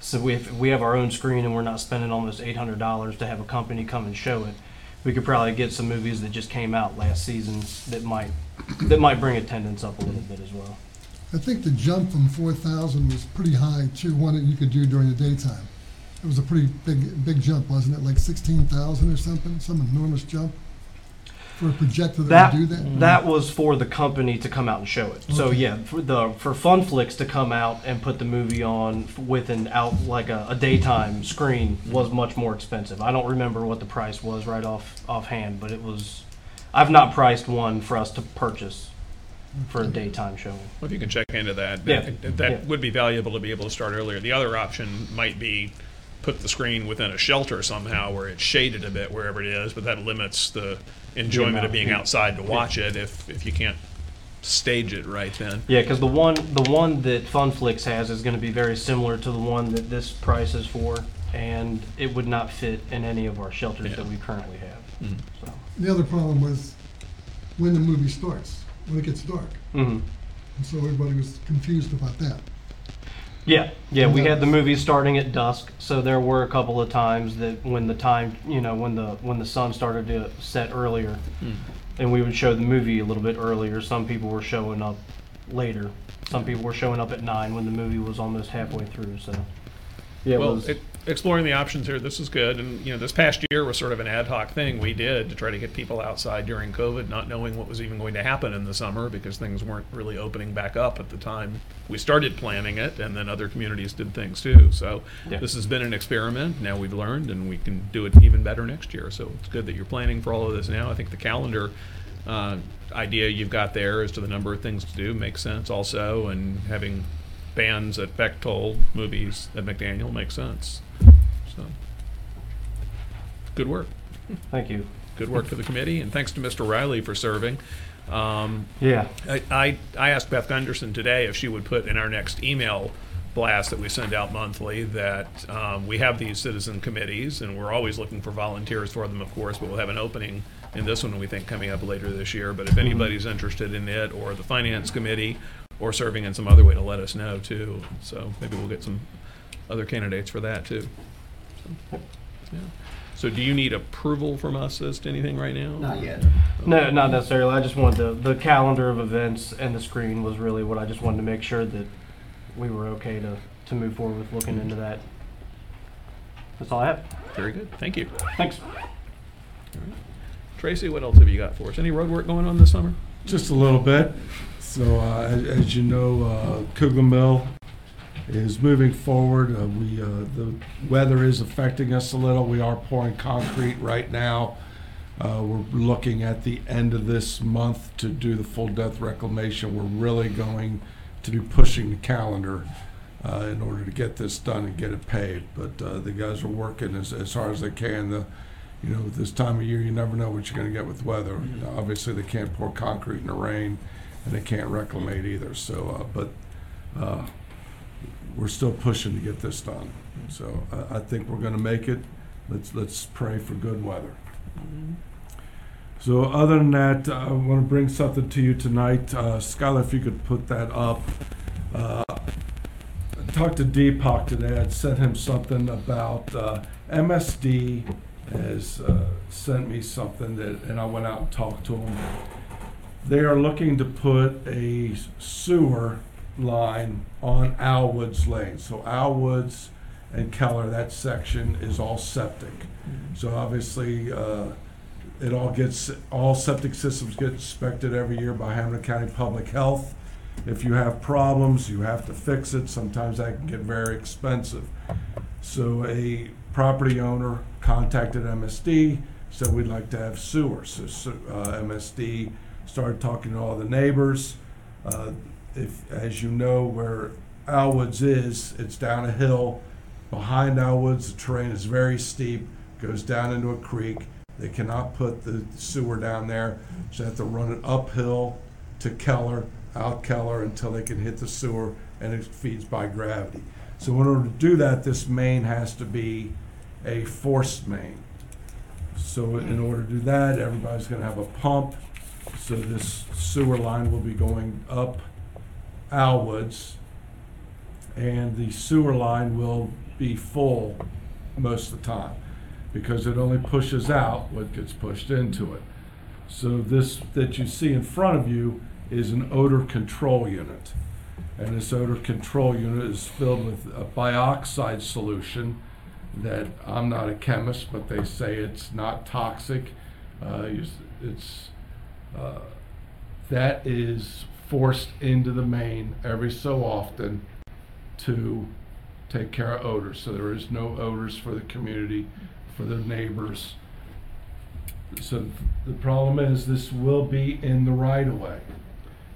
So if we have our own screen and we're not spending almost $800 to have a company come and show it, we could probably get some movies that just came out last season that might bring attendance up a little bit as well. I think the jump from 4,000 was pretty high to one that you could do during the daytime. It was a pretty big jump, wasn't it? Like 16,000 or something, some enormous jump. For a projector that would do that? That was for the company to come out and show it. Okay. So yeah, for Fun Flicks to come out and put the movie on with a daytime screen was much more expensive. I don't remember what the price was right offhand, but it was. I've not priced one for us to purchase for a daytime showing. Well, if you can check into that, that would be valuable to be able to start earlier. The other option might be put the screen within a shelter somehow where it's shaded a bit wherever it is, but that limits the enjoyment of being outside to watch it if you can't stage it right then. Yeah, because the one that Funflix has is going to be very similar to the one that this price is for, and it would not fit in any of our shelters that we currently have. Mm-hmm. So. The other problem was when the movie starts, when it gets dark. Mm-hmm. And so everybody was confused about that. Yeah, we had the movie starting at dusk, so there were a couple of times that when the sun started to set earlier, and we would show the movie a little bit earlier. Some people were showing up later. Some people were showing up at 9 when the movie was almost halfway through. So, exploring the options here, this is good. And this past year was sort of an ad hoc thing we did to try to get people outside during COVID, not knowing what was even going to happen in the summer because things weren't really opening back up at the time we started planning it, and then other communities did things too. So this has been an experiment. Now we've learned, and we can do it even better next year. So it's good that you're planning for all of this now. I think the calendar idea you've got there as to the number of things to do makes sense also, and having bands at Bechtold, movies at McDaniel makes sense. So, good work. Thank you. Good work to the committee, and thanks to Mr. Riley for serving. I asked Beth Gunderson today if she would put in our next email blast that we send out monthly that we have these citizen committees, and we're always looking for volunteers for them, of course, but we'll have an opening in this one, we think, coming up later this year. But if anybody's interested in it, or the Finance Committee, or serving in some other way, to let us know, too. So maybe we'll get some other candidates for that, too. So do you need approval from us as to anything right now? Not yet. No, not necessarily. I just wanted the calendar of events and the screen was really what I just wanted to make sure that we were okay to move forward with looking into that. That's all I have. Very good. Thank you. Thanks. All right. Tracy, what else have you got for us? Any road work going on this summer? Just a little bit. So as you know, Coogan Mill is moving forward. The weather is affecting us a little. We are pouring concrete right now. We're looking at the end of this month to do the full depth reclamation. We're really going to be pushing the calendar in order to get this done and get it paved. But the guys are working as hard as they can. This time of year, you never know what you're going to get with weather. Obviously, they can't pour concrete in the rain, and they can't reclimate either. So, but we're still pushing to get this done. So I think we're going to make it. Let's pray for good weather. So other than that, I want to bring something to you tonight. Schuyler, if you could put that up. I talked to Deepak today. I sent him something about MSD. Has sent me something and I went out and talked to them. They are looking to put a sewer line on Owl Woods Lane. So Owl Woods and Keller, that section is all septic. Mm-hmm. So obviously, all septic systems get inspected every year by Hamilton County Public Health. If you have problems, you have to fix it. Sometimes that can get very expensive. So a property owner contacted MSD, said we'd like to have sewer. So MSD started talking to all the neighbors. As you know, where Owl Woods is, it's down a hill. Behind Owl Woods, the terrain is very steep, goes down into a creek. They cannot put the sewer down there, so they have to run it uphill to Keller, out Keller, until they can hit the sewer, and it feeds by gravity. So in order to do that, this main has to be a forced main. So in order to do that, everybody's going to have a pump. So this sewer line will be going up Owl Woods, and the sewer line will be full most of the time because it only pushes out what gets pushed into it. So this that you see in front of you is an odor control unit. And this odor control unit is filled with a bioxide solution that I'm not a chemist, but they say it's not toxic. That is forced into the main every so often to take care of odors. So there is no odors for the community, for the neighbors. So the problem is this will be in the right-of-way.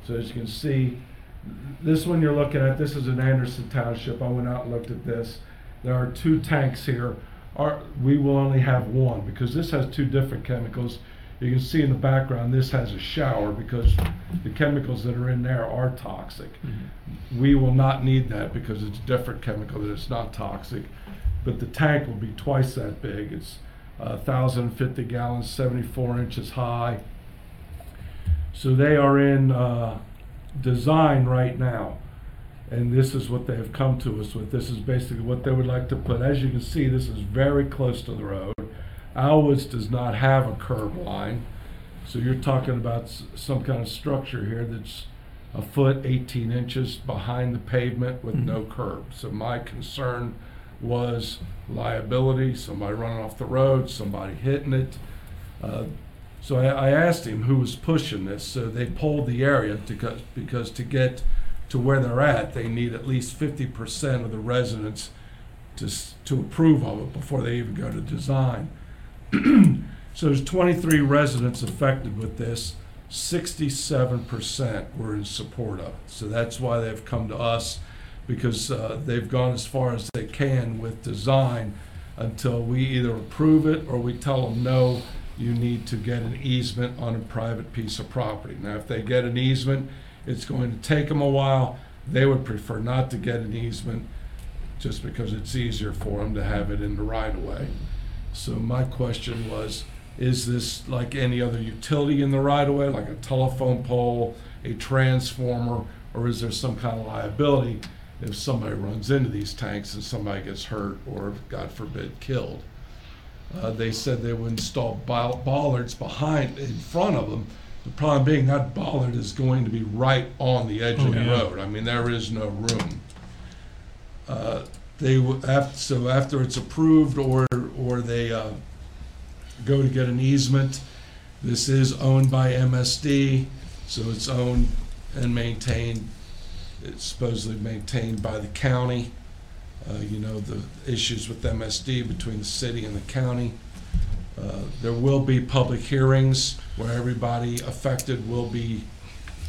So as you can see, this one you're looking at, this is in Anderson Township. I went out and looked at this. There are two tanks here. We will only have one because this has two different chemicals. You can see in the background, this has a shower because the chemicals that are in there are toxic. Mm-hmm. We will not need that because it's a different chemical that it's not toxic. But the tank will be twice that big. It's 1,050 gallons, 74 inches high. So they are in design right now. And this is what they have come to us with. This is basically what they would like to put. As you can see, this is very close to the road. Owl Woods does not have a curb line, so you're talking about some kind of structure here that's a foot, 18 inches behind the pavement with no curb. So my concern was liability, somebody running off the road, somebody hitting it. So I asked him who was pushing this, so they polled the area because to get to where they're at, they need at least 50% of the residents to approve of it before they even go to design. So there's 23 residents affected with this. 67% were in support of it. So that's why they've come to us, because they've gone as far as they can with design until we either approve it or we tell them, no, you need to get an easement on a private piece of property. Now, if they get an easement, it's going to take them a while. They would prefer not to get an easement just because it's easier for them to have it in the right-of-way. So my question was, is this like any other utility in the right-of-way, like a telephone pole, a transformer, or is there some kind of liability if somebody runs into these tanks and somebody gets hurt or, God forbid, killed? They said they would install bollards in front of them. The problem being that bollard is going to be right on the edge of the road. I mean, there is no room. So after it's approved or they go to get an easement, this is owned by MSD, so it's owned and maintained. It's supposedly maintained by the county. You know, the issues with MSD between the city and the county. There will be public hearings where everybody affected will be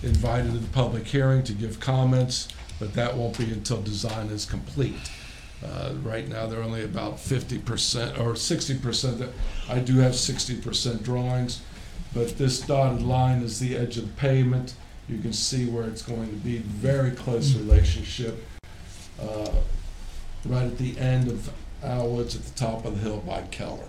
invited to the public hearing to give comments, but that won't be until design is complete. Right now, they're only about 50% or 60%. I do have 60% drawings, but this dotted line is the edge of the pavement. You can see where it's going to be. Very close relationship. Right at the end of Owl Woods at the top of the hill by Keller.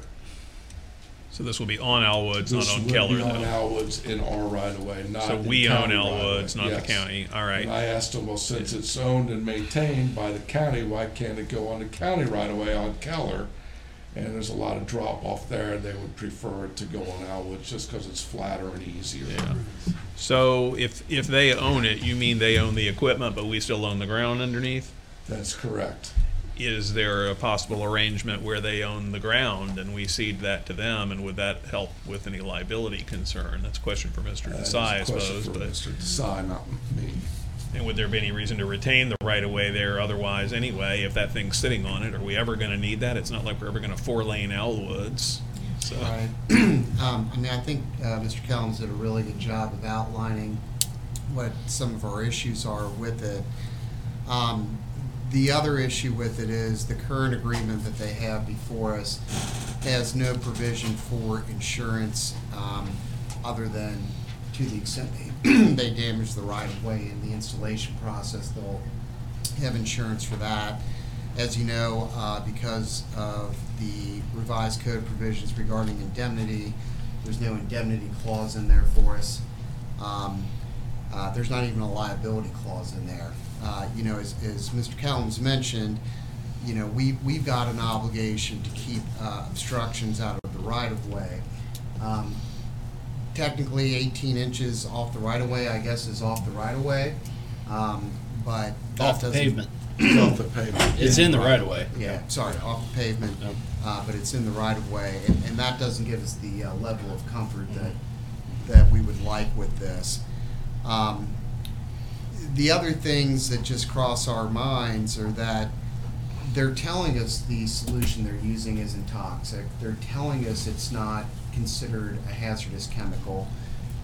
So this will be on Owl Woods, not on Keller. This will be on Owl Woods in our right-of-way. So we own Owl Woods, not the county. All right. And I asked them, well, since it's owned and maintained by the county, why can't it go on the county right-of-way on Keller? And there's a lot of drop-off there. They would prefer it to go on Owl Woods just because it's flatter and easier. Yeah. So if they own it, you mean they own the equipment, but we still own the ground underneath? That's correct. is there a possible arrangement where they own the ground and we cede that to them, and would that help with any liability concern? That's a question for Mr. Desai, I suppose. But Mr. Desai, not me. And would there be any reason to retain the right-of-way there otherwise anyway, if that thing's sitting on it? Are we ever going to need that? It's not like we're ever going to four-lane Owl Woods. So. Right. And I think Mr. Kellums did a really good job of outlining what some of our issues are with it. The other issue with it is the current agreement that they have before us has no provision for insurance other than to the extent they damage the right-of-way in the installation process. They'll have insurance for that. As you know, because of the revised code provisions regarding indemnity, there's no indemnity clause in there for us. There's not even a liability clause in there. As Mr. Kellums mentioned, we've got an obligation to keep obstructions out of the right-of-way. Technically, 18 inches off the right-of-way, I guess, is off the right-of-way, but that doesn't... Pavement. It's off the pavement. It's in the right-of-way. Yeah, sorry, off the pavement, nope. But it's in the right-of-way, and that doesn't give us the level of comfort that we would like with this. The other things that just cross our minds are that they're telling us the solution they're using isn't toxic. They're telling us it's not considered a hazardous chemical,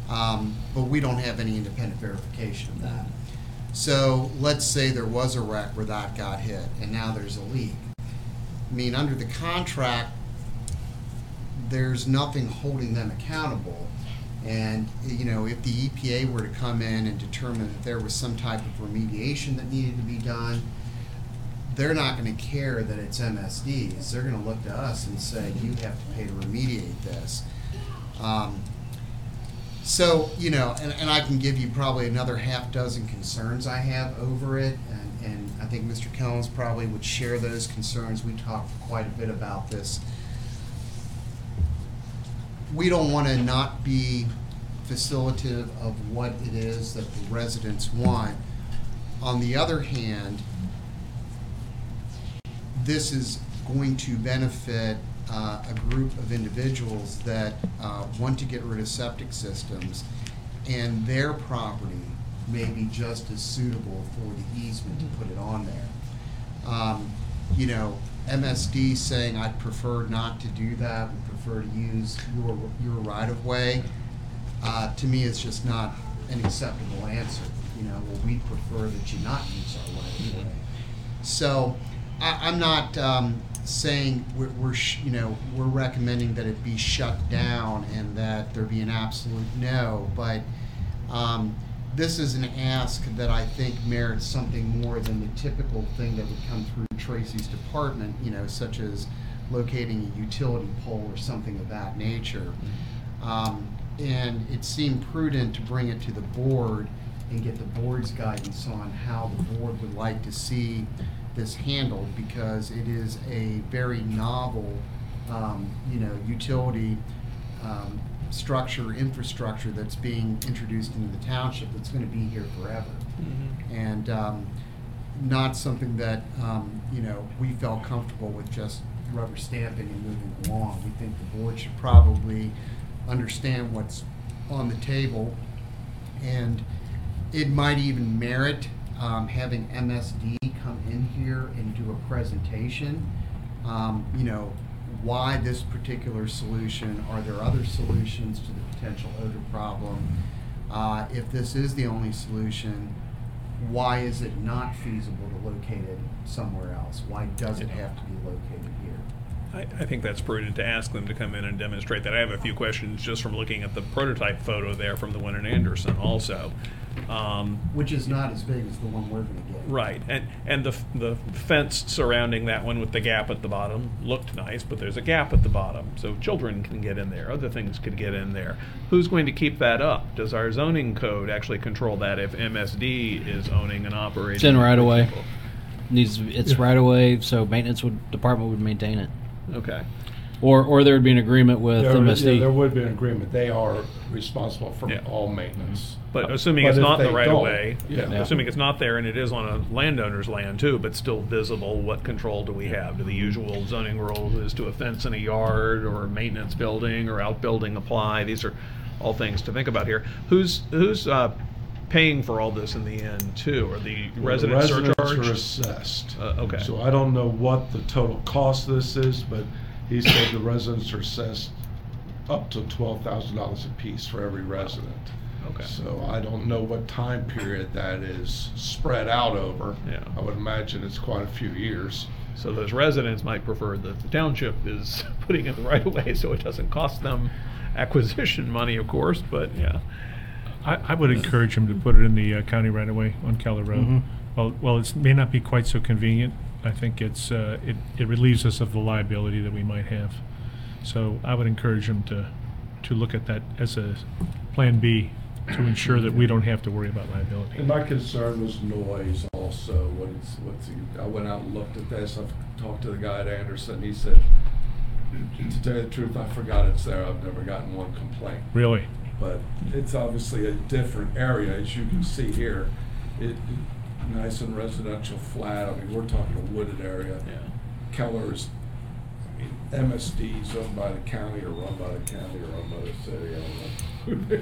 but we don't have any independent verification of that. So let's say there was a wreck where that got hit, and now there's a leak. I mean, under the contract, there's nothing holding them accountable. And, if the EPA were to come in and determine that there was some type of remediation that needed to be done, they're not going to care that it's MSDs. They're going to look to us and say, you have to pay to remediate this. So I can give you probably another half dozen concerns I have over it, and I think Mr. Kellums probably would share those concerns. We talked quite a bit about this. We don't want to not be facilitative of what it is that the residents want. On the other hand, this is going to benefit a group of individuals that want to get rid of septic systems, and their property may be just as suitable for the easement to put it on there. MSD saying I'd prefer not to do that, would prefer to use your right-of-way, to me it's just not an acceptable answer. We'd prefer that you not use our right-of-way. So I'm not saying we're recommending that it be shut down and that there be an absolute no, but this is an ask that I think merits something more than the typical thing that would come through Tracy's department, such as locating a utility pole or something of that nature. And it seemed prudent to bring it to the board and get the board's guidance on how the board would like to see this handled, because it is a very novel, utility infrastructure that's being introduced into the township that's going to be here forever. Mm-hmm. And not something that, we felt comfortable with just rubber stamping and moving along. We think the board should probably understand what's on the table, and it might even merit having MSD come in here and do a presentation, why this particular solution, are there other solutions to the potential odor problem? If this is the only solution, why is it not feasible to locate it somewhere else? Why does it have to be located here? I think that's prudent to ask them to come in and demonstrate that. I have a few questions just from looking at the prototype photo there from the one in Anderson also. Which is not as big as the one we're going to get. Right, and the fence surrounding that one with the gap at the bottom looked nice, but there's a gap at the bottom, so children can get in there, other things could get in there. Who's going to keep that up? Does our zoning code actually control that if MSD is owning and operating? It's in right away. It's right away, so maintenance department would maintain it. Okay. Or there would be an agreement with MSD. Yeah, there would be an agreement. They are responsible for all maintenance. But assuming it's not the right of way, assuming it's not there, and it is on a landowner's land too, but still visible, what control do we have? Do the usual zoning rules as to a fence in a yard or a maintenance building or outbuilding apply? These are all things to think about here. Who's paying for all this in the end too? Are the residents surcharged? Are assessed. Okay. So I don't know what the total cost of this is, but he said the residents are assessed up to $12,000 a piece for every resident. Okay. So I don't know what time period that is spread out over. Yeah. I would imagine it's quite a few years. So those residents might prefer that the township is putting in the right of way, so it doesn't cost them acquisition money, of course. But yeah, I would encourage him to put it in the county right of way on Keller Road. Mm-hmm. Well, it may not be quite so convenient. I think it's it relieves us of the liability that we might have. So I would encourage them to look at that as a plan B to ensure that we don't have to worry about liability. And my concern was noise also. I went out and looked at this. I've talked to the guy at Anderson. He said, to tell you the truth, I forgot it's there. I've never gotten one complaint. Really? But it's obviously a different area, as you can see here. It nice and residential flat. I mean, we're talking a wooded area. Yeah. Keller's, MSD is owned by the county or run by the county or owned by the city. I don't know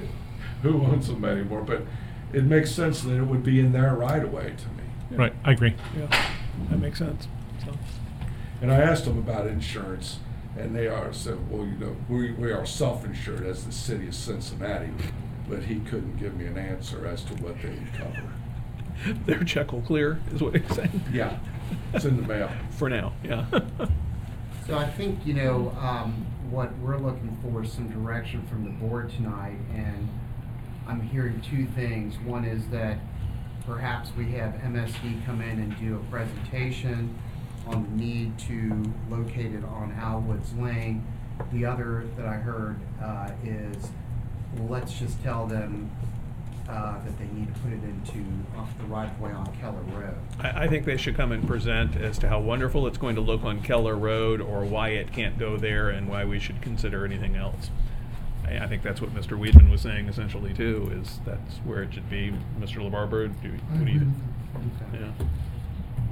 who owns them anymore, but it makes sense that it would be in their right of way to me. Yeah. Right, I agree. Yeah, that makes sense. So. And I asked them about insurance, and they said, well, you know, we are self-insured as the city of Cincinnati, but he couldn't give me an answer as to what they would cover. Their check will clear, is what he's saying. Yeah, it's in the mail. For now, yeah. So I think, you know, what we're looking for is some direction from the board tonight, and I'm hearing two things. One is that perhaps we have MSD come in and do a presentation on the need to locate it on Owl Woods Lane. The other that I heard is, well, let's just tell them that they need to put it into off the right of way on Keller Road. I think they should come and present as to how wonderful it's going to look on Keller Road, or why it can't go there, and why we should consider anything else. I think that's what Mr. Weedman was saying essentially too. Is that's where it should be, Mr. LaBarbera? What do you? Okay. Yeah.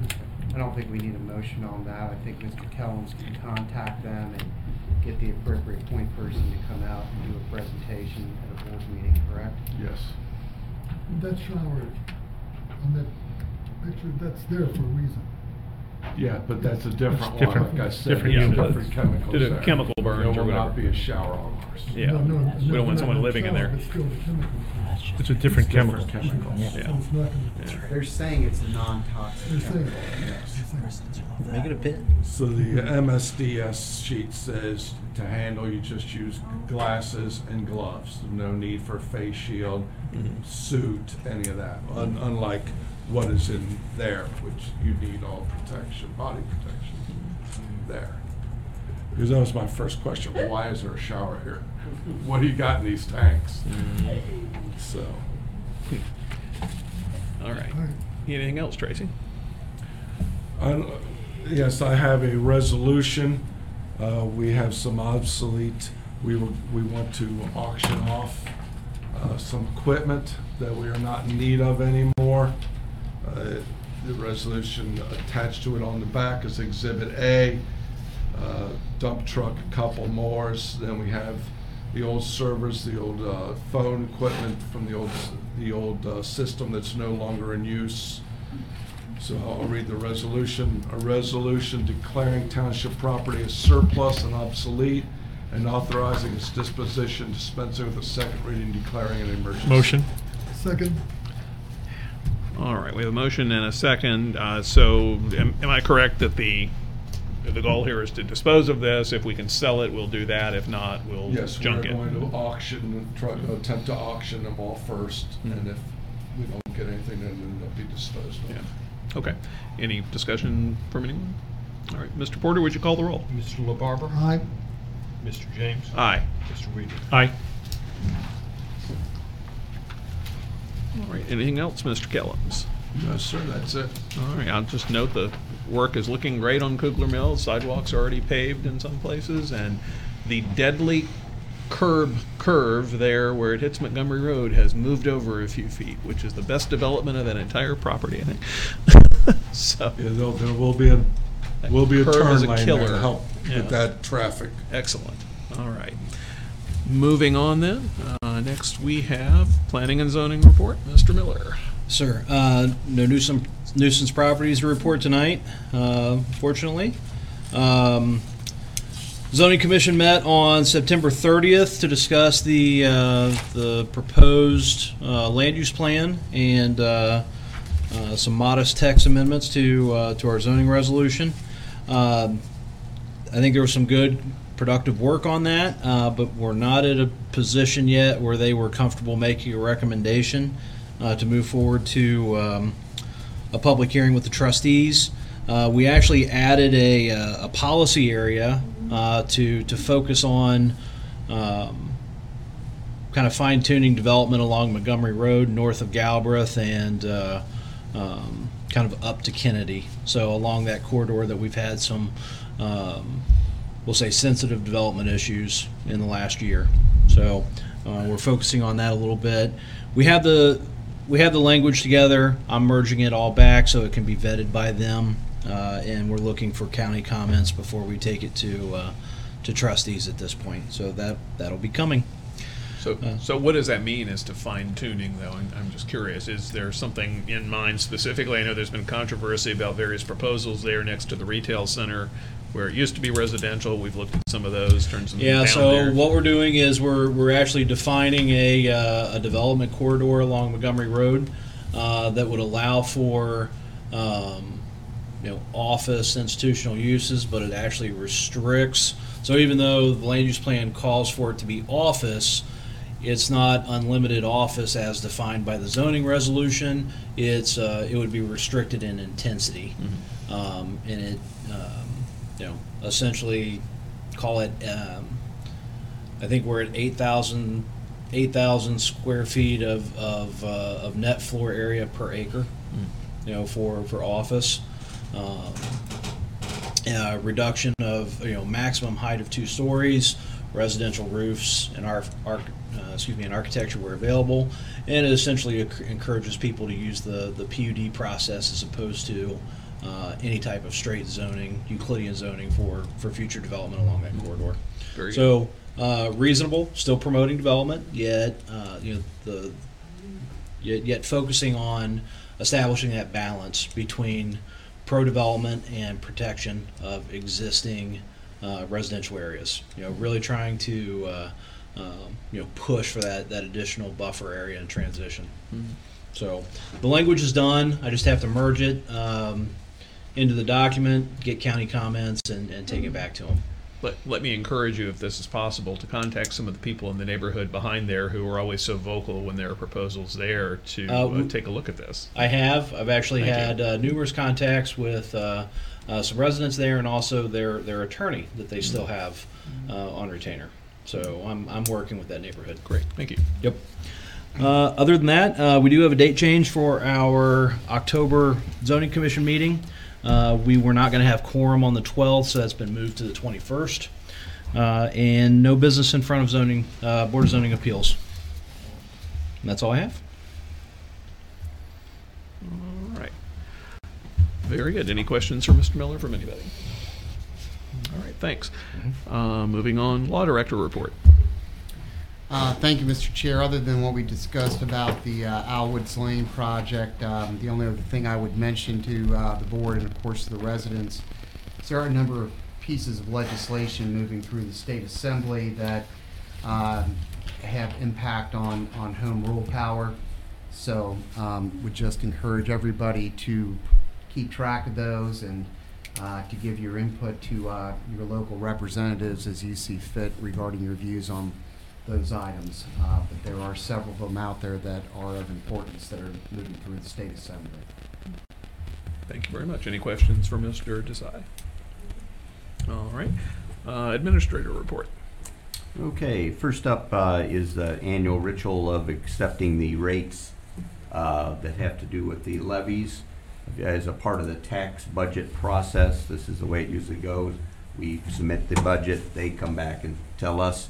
Okay. I don't think we need a motion on that. I think Mr. Kellums can contact them and get the appropriate point person to come out and do a presentation at a board meeting. Correct? Yes. That shower on that picture, that's there for a reason. Yeah, but that's a different one. Like I said, different chemicals. Did a chemical burn. There will not be a shower on ours. Yeah. No, we don't want someone living in there. It's still the chemical. It's a different chemical. Yeah. They're saying it's a non-toxic chemical. Yes. Make it a pit. So the MSDS sheet says to handle, you just use glasses and gloves. No need for a face shield, suit, any of that. Unlike what is in there, which you need all protection, body protection there. Because that was my first question, why is there a shower here? What do you got in these tanks? So. All right. Anything else, Tracy? Yes, I have a resolution. We have some obsolete, we want to auction off some equipment that we are not in need of anymore. The resolution attached to it on the back is Exhibit A, dump truck, a couple mores. Then we have the old servers, the old phone equipment from the old system that's no longer in use. So I'll read the resolution. A resolution declaring township property as surplus and obsolete and authorizing its disposition, dispensing with a second reading, declaring an emergency. Motion. Second. All right, we have a motion and a second. So am I correct that the goal here is to dispose of this? If we can sell it, we'll do that. If not, we'll junk it. Yes, we're going to auction, attempt to auction them all first, and if we don't get anything, then they'll be disposed of. Yeah. Okay. Any discussion from anyone? All right, Mr. Porter, would you call the roll? Mr. LaBarbera? Aye. Mr. James? Aye. Mr. Reeder? Aye. All right, anything else, Mr. Kellums? No, sir, that's it. All right, I'll just note the work is looking great on Kugler Mill. Sidewalks already paved in some places, and the deadly curve there where it hits Montgomery Road has moved over a few feet, which is the best development of that entire property, I think. So yeah, there will be a turn lane there to help with that traffic. Excellent. All right. Moving on then, next we have Planning and Zoning Report, Mr. Miller. Sir, no nuisance properties to report tonight, fortunately. Zoning Commission met on September 30th to discuss the proposed land use plan and some modest text amendments to our zoning resolution. I think there was some good, productive work on that, but we're not at a position yet where they were comfortable making a recommendation to move forward to a public hearing with the trustees. We actually added a policy area to focus on kind of fine-tuning development along Montgomery Road north of Galbraith and kind of up to Kennedy. So along that corridor that we've had some, we'll say, sensitive development issues in the last year. So we're focusing on that a little bit. We have the language together. I'm merging it all back so it can be vetted by them. And we're looking for county comments before we take it to trustees at this point. So that'll be coming. So what does that mean as to fine tuning, though? I'm just curious. Is there something in mind specifically? I know there's been controversy about various proposals there next to the retail center, where it used to be residential. We've looked at some of those. Yeah. So there. What we're doing is we're actually defining a development corridor along Montgomery Road that would allow for office, institutional uses, but it actually restricts. So even though the land use plan calls for it to be office, it's not unlimited office as defined by the zoning resolution. It's it would be restricted in intensity, mm-hmm. And it essentially call it. I think we're at 8,000 square feet of net floor area per acre, mm-hmm. For office. Reduction of maximum height of 2 stories, residential roofs, and in architecture where available, and it essentially encourages people to use the PUD process as opposed to any type of straight zoning, Euclidean zoning for future development along that corridor. Very so reasonable, still promoting development, yet yet focusing on establishing that balance between pro-development and protection of existing residential areas. Really trying to push for that additional buffer area and transition. Mm-hmm. So the language is done. I just have to merge it into the document, get county comments, and take it back to them. Let me encourage you, if this is possible, to contact some of the people in the neighborhood behind there who are always so vocal when there are proposals there to take a look at this. I have. I've actually had numerous contacts with some residents there and also their attorney that they still have on retainer. So I'm working with that neighborhood. Great. Thank you. Yep. Other than that, we do have a date change for our October Zoning Commission meeting. We were not going to have quorum on the 12th, so that's been moved to the 21st. And no business in front of zoning Board of Zoning Appeals. And that's all I have. All right. Very good. Any questions for Mr. Miller from anybody? All right, thanks. Moving on, Law Director report. Thank you, Mr. Chair. Other than what we discussed about the Owl Woods Lane project, the only other thing I would mention to the board and, of course, to the residents, there are a number of pieces of legislation moving through the State Assembly that have impact on home rule power. So would just encourage everybody to keep track of those and to give your input to your local representatives as you see fit regarding your views on those items, but there are several of them out there that are of importance that are moving through the State Assembly. Thank you very much. Any questions for Mr. Desai? All right. Administrator report. Okay. First up is the annual ritual of accepting the rates that have to do with the levies as a part of the tax budget process. This is the way it usually goes. We submit the budget, they come back and tell us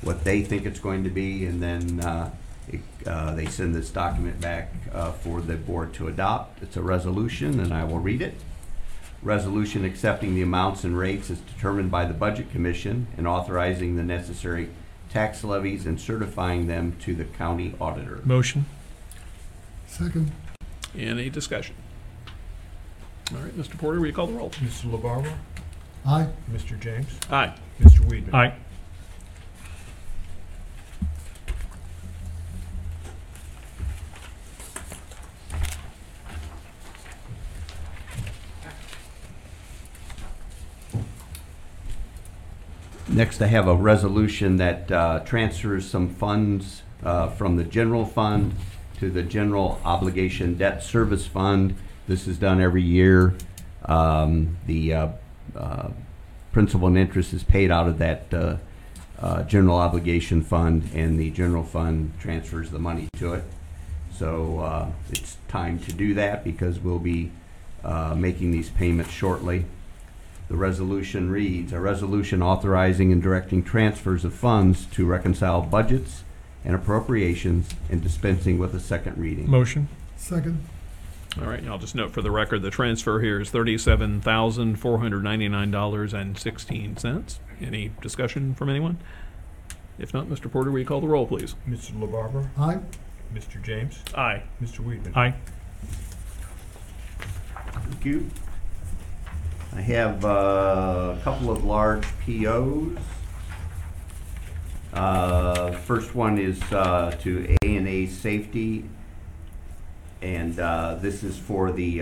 what they think it's going to be, and then they send this document back for the board to adopt. It's a resolution, and I will read it. Resolution accepting the amounts and rates as determined by the Budget Commission and authorizing the necessary tax levies and certifying them to the county auditor. Motion. Second. Any discussion? All right, Mr. Porter, will you call the roll? Mr. LaBarber? Aye. Mr. James? Aye. Mr. Weidman? Aye. Next, I have a resolution that transfers some funds from the general fund to the general obligation debt service fund. This is done every year. The principal and interest is paid out of that general obligation fund, and the general fund transfers the money to it. So it's time to do that because we'll be making these payments shortly. The resolution reads, a resolution authorizing and directing transfers of funds to reconcile budgets and appropriations and dispensing with a second reading. Motion. Second. All right, I'll just note for the record, the transfer here is $37,499.16. Any discussion from anyone? If not, Mr. Porter, will you call the roll, please? Mr. LaBarber? Aye. Mr. James? Aye. Mr. Weidman? Aye. Thank you. I have a couple of large POs. First one is to A&A Safety, and this is for the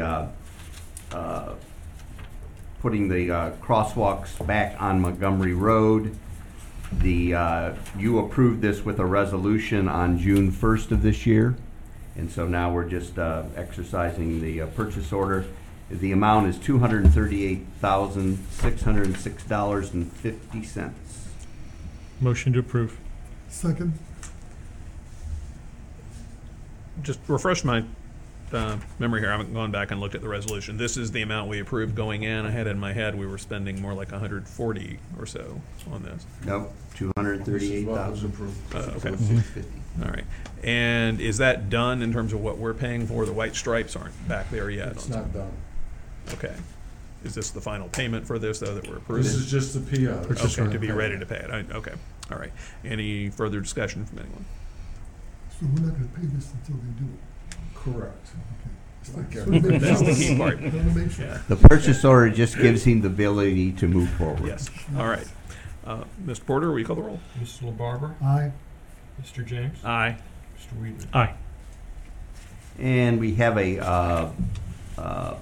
putting the crosswalks back on Montgomery Road. The you approved this with a resolution on June 1st of this year, and so now we're just exercising the purchase order. The amount is $238,606.50. Motion to approve. Second. Just refresh my memory here. I haven't gone back and looked at the resolution. This is the amount we approved going in. I had in my head we were spending more like 140 or so on this. No, 238,000 approved. Okay. Mm-hmm. All right. And is that done in terms of what we're paying for? The white stripes aren't back there yet. It's not done. Okay. Is this the final payment for this, though, that we're approving? This is just the PO. Okay, to be ready to pay it. Okay. All right. Any further discussion from anyone? So we're not going to pay this until they do it? Correct. Okay. That's the key part. Yeah. The purchase order just gives him the ability to move forward. Yes. All right. Mr. Porter, will you call the roll? Mr. LaBarber? Aye. Mr. James? Aye. Mr. Weidman? Aye. And we have a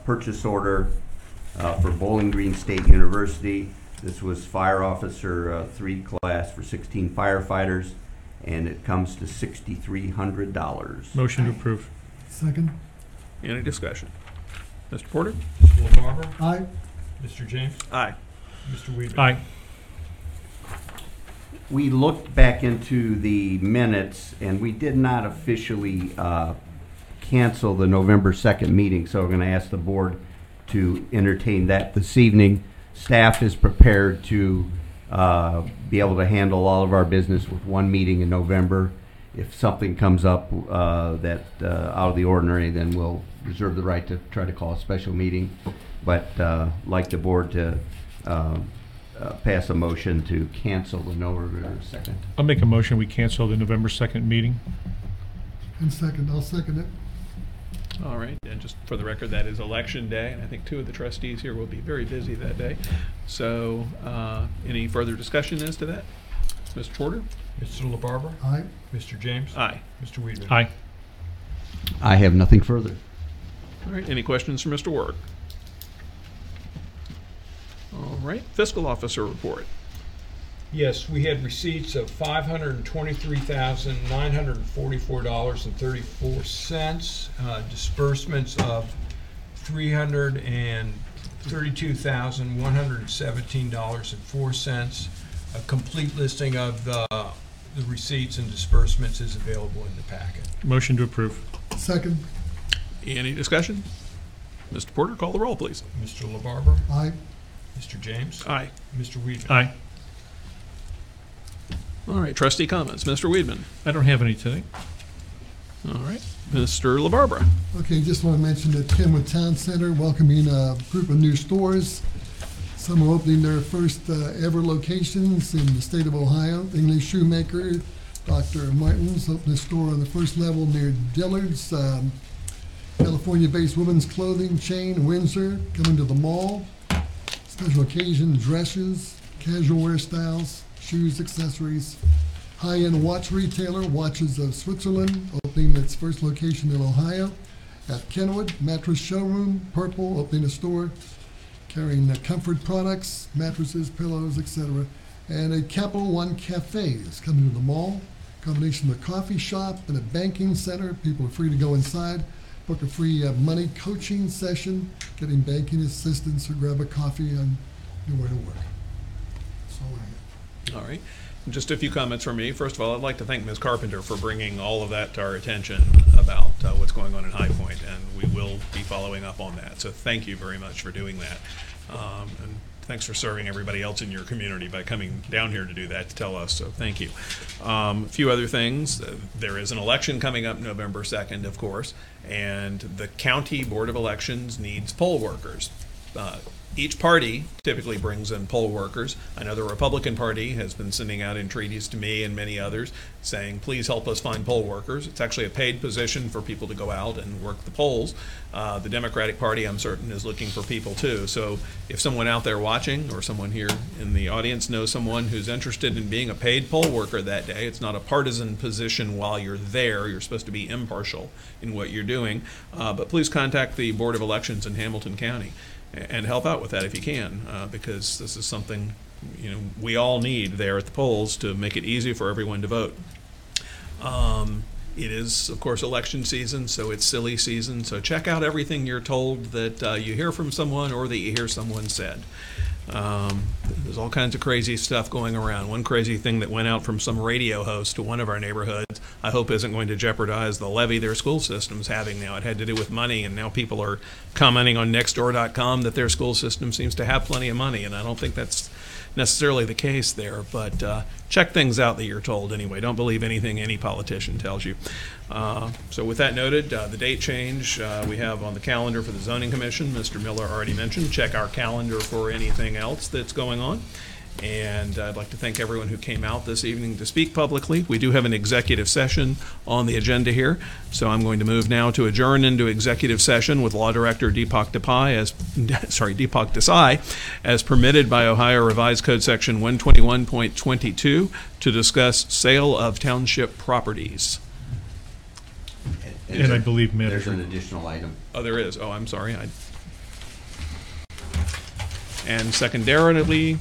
purchase order for Bowling Green State University. This was Fire Officer 3 class for 16 firefighters, and it comes to $6,300. Motion to approve. Second. Any discussion? Mr. Porter? Mr. LaBarber? Aye. Mr. James? Aye. Mr. Weidman? Aye. We looked back into the minutes, and we did not officially cancel the November 2nd meeting, so we're going to ask the board to entertain that this evening. Staff is prepared to be able to handle all of our business with one meeting in November. If something comes up that out of the ordinary, then we'll reserve the right to try to call a special meeting, but like the board to pass a motion to cancel the November 2nd. I'll make a motion we cancel the November 2nd meeting. And second, I'll second it. All right, and just for the record, that is election day, and I think two of the trustees here will be very busy that day. So any further discussion as to that? Mr. Porter? Mr. LaBarber? Aye. Mr. James? Aye. Mr. Weidman? Aye. I have nothing further. All right, any questions for Mr. Warwick? All right, fiscal officer report. Yes, we had receipts of $523,944.34, disbursements of $332,117.04. A complete listing of the receipts and disbursements is available in the packet. Motion to approve. Second. Any discussion? Mr. Porter, call the roll, please. Mr. LaBarber? Aye. Mr. James? Aye. Mr. Weedman? Aye. All right, trustee comments. Mr. Weedman? I don't have any today. All right. Mr. LaBarbera? Okay, just want to mention that Kenwood Town Center welcoming a group of new stores. Some are opening their first ever locations in the state of Ohio. English Shoemaker, Dr. Martin's opened a store on the first level near Dillard's. California-based women's clothing chain, Windsor, coming to the mall. Special occasion dresses, casual wear styles, shoes, accessories. High-end watch retailer, Watches of Switzerland, opening its first location in Ohio. At Kenwood, mattress showroom, Purple, opening a store carrying the comfort products, mattresses, pillows, etc. And a Capital One Cafe is coming to the mall. Combination of a coffee shop and a banking center. People are free to go inside. Book a free money coaching session, getting banking assistance, or grab a coffee on your way to work. That's all I have. All right. Just a few comments from me. First of all, I'd like to thank Ms. Carpenter for bringing all of that to our attention about what's going on in High Point, and we will be following up on that. So thank you very much for doing that. And thanks for serving everybody else in your community by coming down here to do that, to tell us. So thank you. A few other things. There is an election coming up November 2nd, of course, and the County Board of Elections needs poll workers. Each party typically brings in poll workers. I know the Republican Party has been sending out entreaties to me and many others saying, please help us find poll workers. It's actually a paid position for people to go out and work the polls. The Democratic Party, I'm certain, is looking for people too. So if someone out there watching or someone here in the audience knows someone who's interested in being a paid poll worker that day, it's not a partisan position while you're there. You're supposed to be impartial in what you're doing. But please contact the Board of Elections in Hamilton County and help out with that if you can, because this is something, you know, we all need there at the polls to make it easy for everyone to vote. It is, of course, election season, so it's silly season. So check out everything you're told that you hear from someone or that you hear someone said. There's all kinds of crazy stuff going around. One crazy thing that went out from some radio host to one of our neighborhoods, I hope isn't going to jeopardize the levy their school system's having now. It had to do with money, and now people are commenting on nextdoor.com that their school system seems to have plenty of money, and I don't think that's necessarily the case there, but check things out that you're told anyway. Don't believe anything any politician tells you. So with that noted, the date change we have on the calendar for the Zoning Commission, Mr. Miller already mentioned. Check our calendar for anything else that's going on. And I'd like to thank everyone who came out this evening to speak publicly. We do have an executive session on the agenda here, so I'm going to move now to adjourn into executive session with Law Director Deepak Desai, as permitted by Ohio Revised Code Section 121.22, to discuss sale of township properties. And I believe there's an additional item. Oh, there is. Oh, I'm sorry. And secondarily.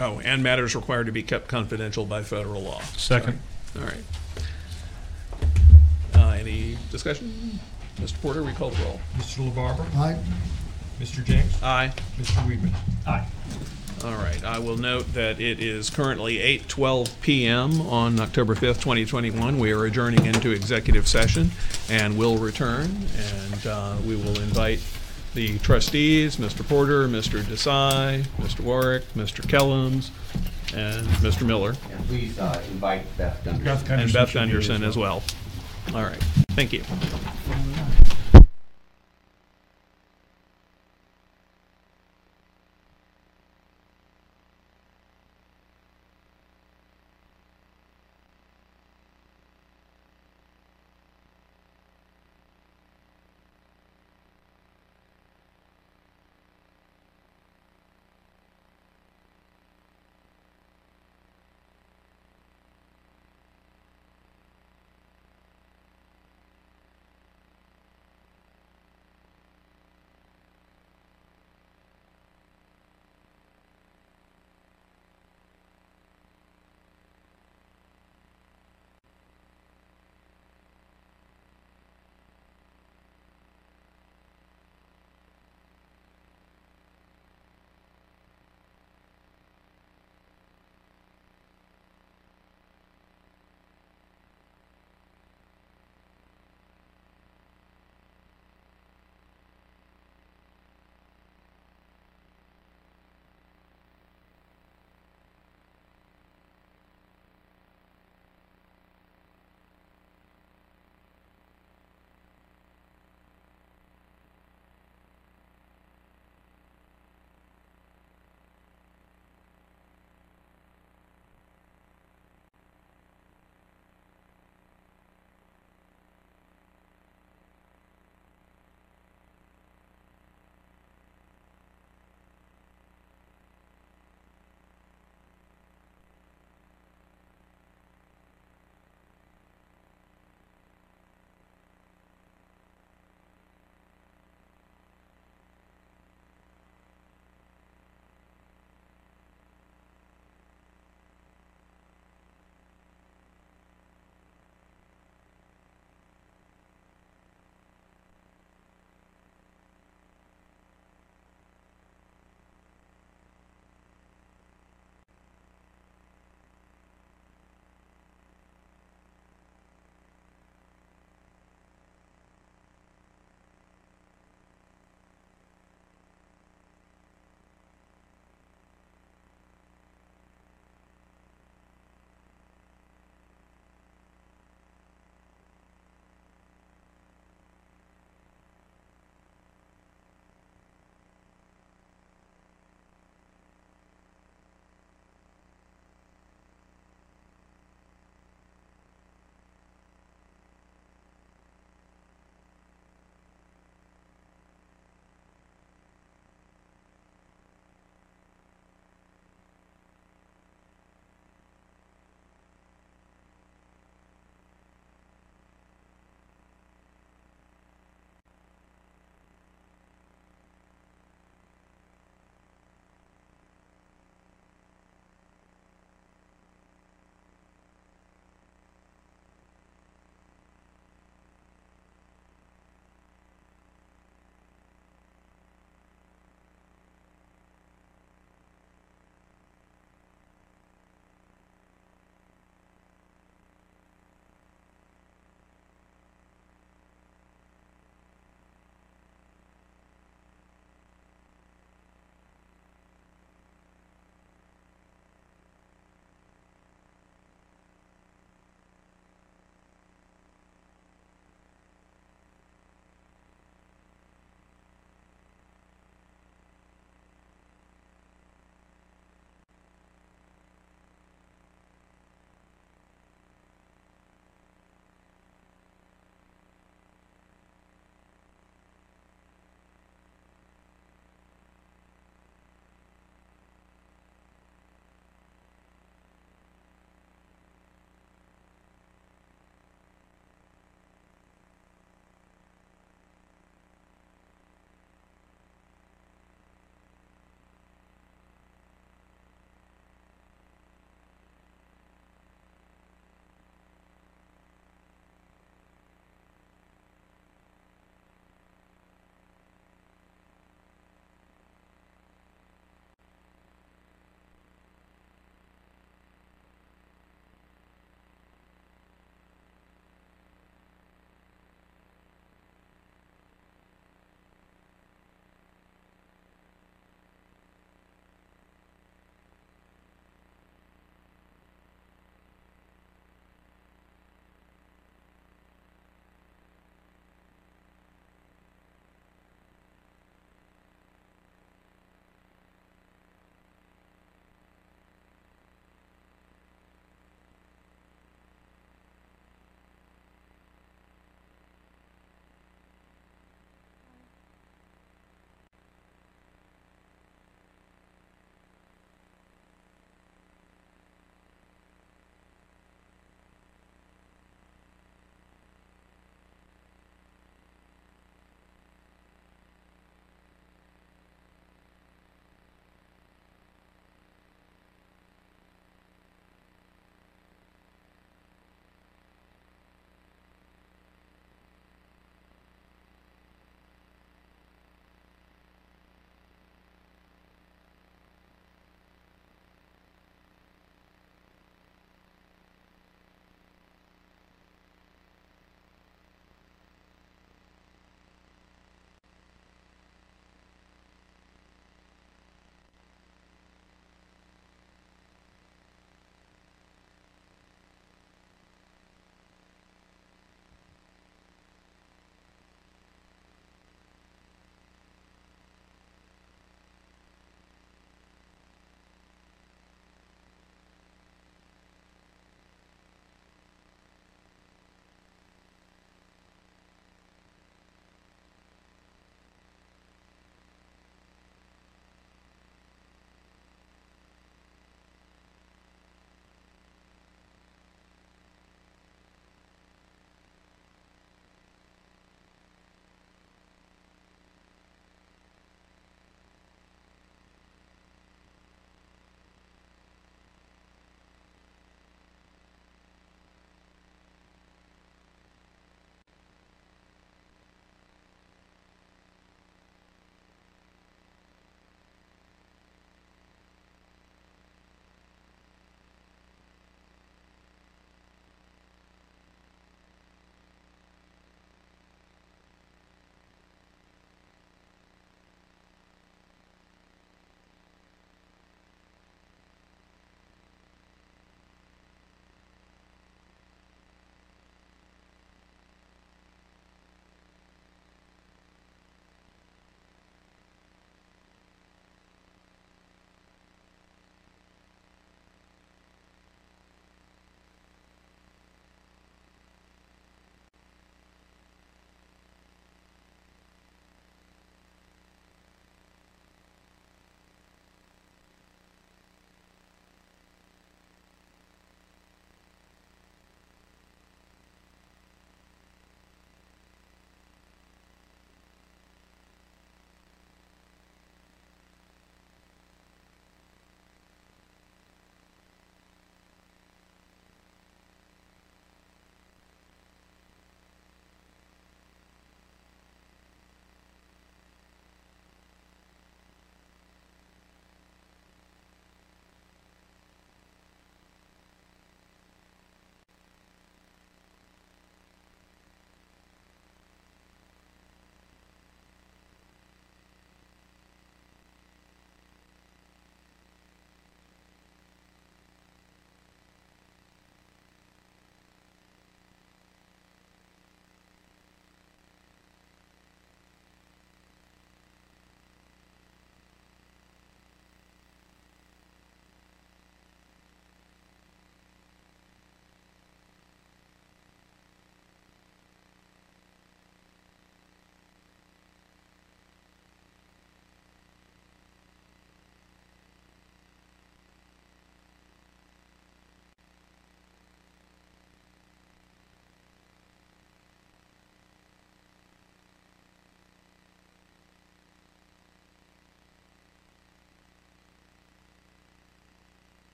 Oh, and matters required to be kept confidential by federal law. Second. Sorry. All right. Any discussion? Mr. Porter, we call the roll. Mr. LaBarbera? Aye. Mr. James? Aye. Mr. Weedman? Aye. All right. I will note that it is currently 8:12 p.m. on October 5th, 2021. We are adjourning into executive session and will return, and we will invite the trustees, Mr. Porter, Mr. Desai, Mr. Warwick, Mr. Kellums, and Mr. Miller. And please invite Beth Dunderson. And Beth Dunderson as well. All right. Thank you.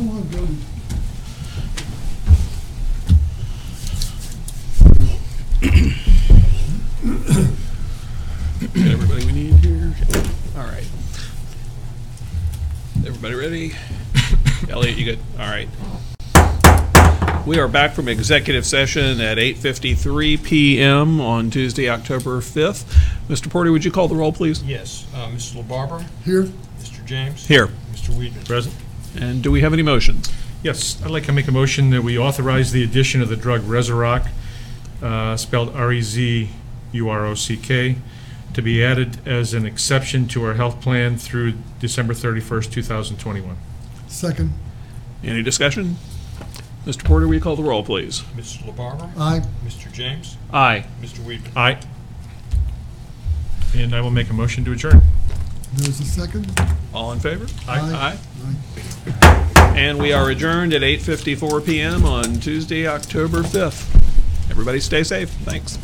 How long ago? Got everybody we need here? All right. Everybody ready? Elliot, you good? All right. We are back from executive session at 8:53 p.m. on Tuesday, October 5th. Mr. Porter, would you call the roll, please? Yes. Mrs. LaBarbera? Here. Mr. James? Here. Mr. Wheaton? Present. And do we have any motions? Yes. I'd like to make a motion that we authorize the addition of the drug Rezurock, spelled Rezurock, to be added as an exception to our health plan through December 31st, 2021. Second. Any discussion? Mr. Porter, will you call the roll, please? Mrs. LaBarbera? Aye. Mr. James? Aye. Mr. Weidman? Aye. And I will make a motion to adjourn. There's a second. All in favor? Aye. Aye. Aye. And we are adjourned at 8:54 p.m. on Tuesday, October 5th. Everybody stay safe. Thanks.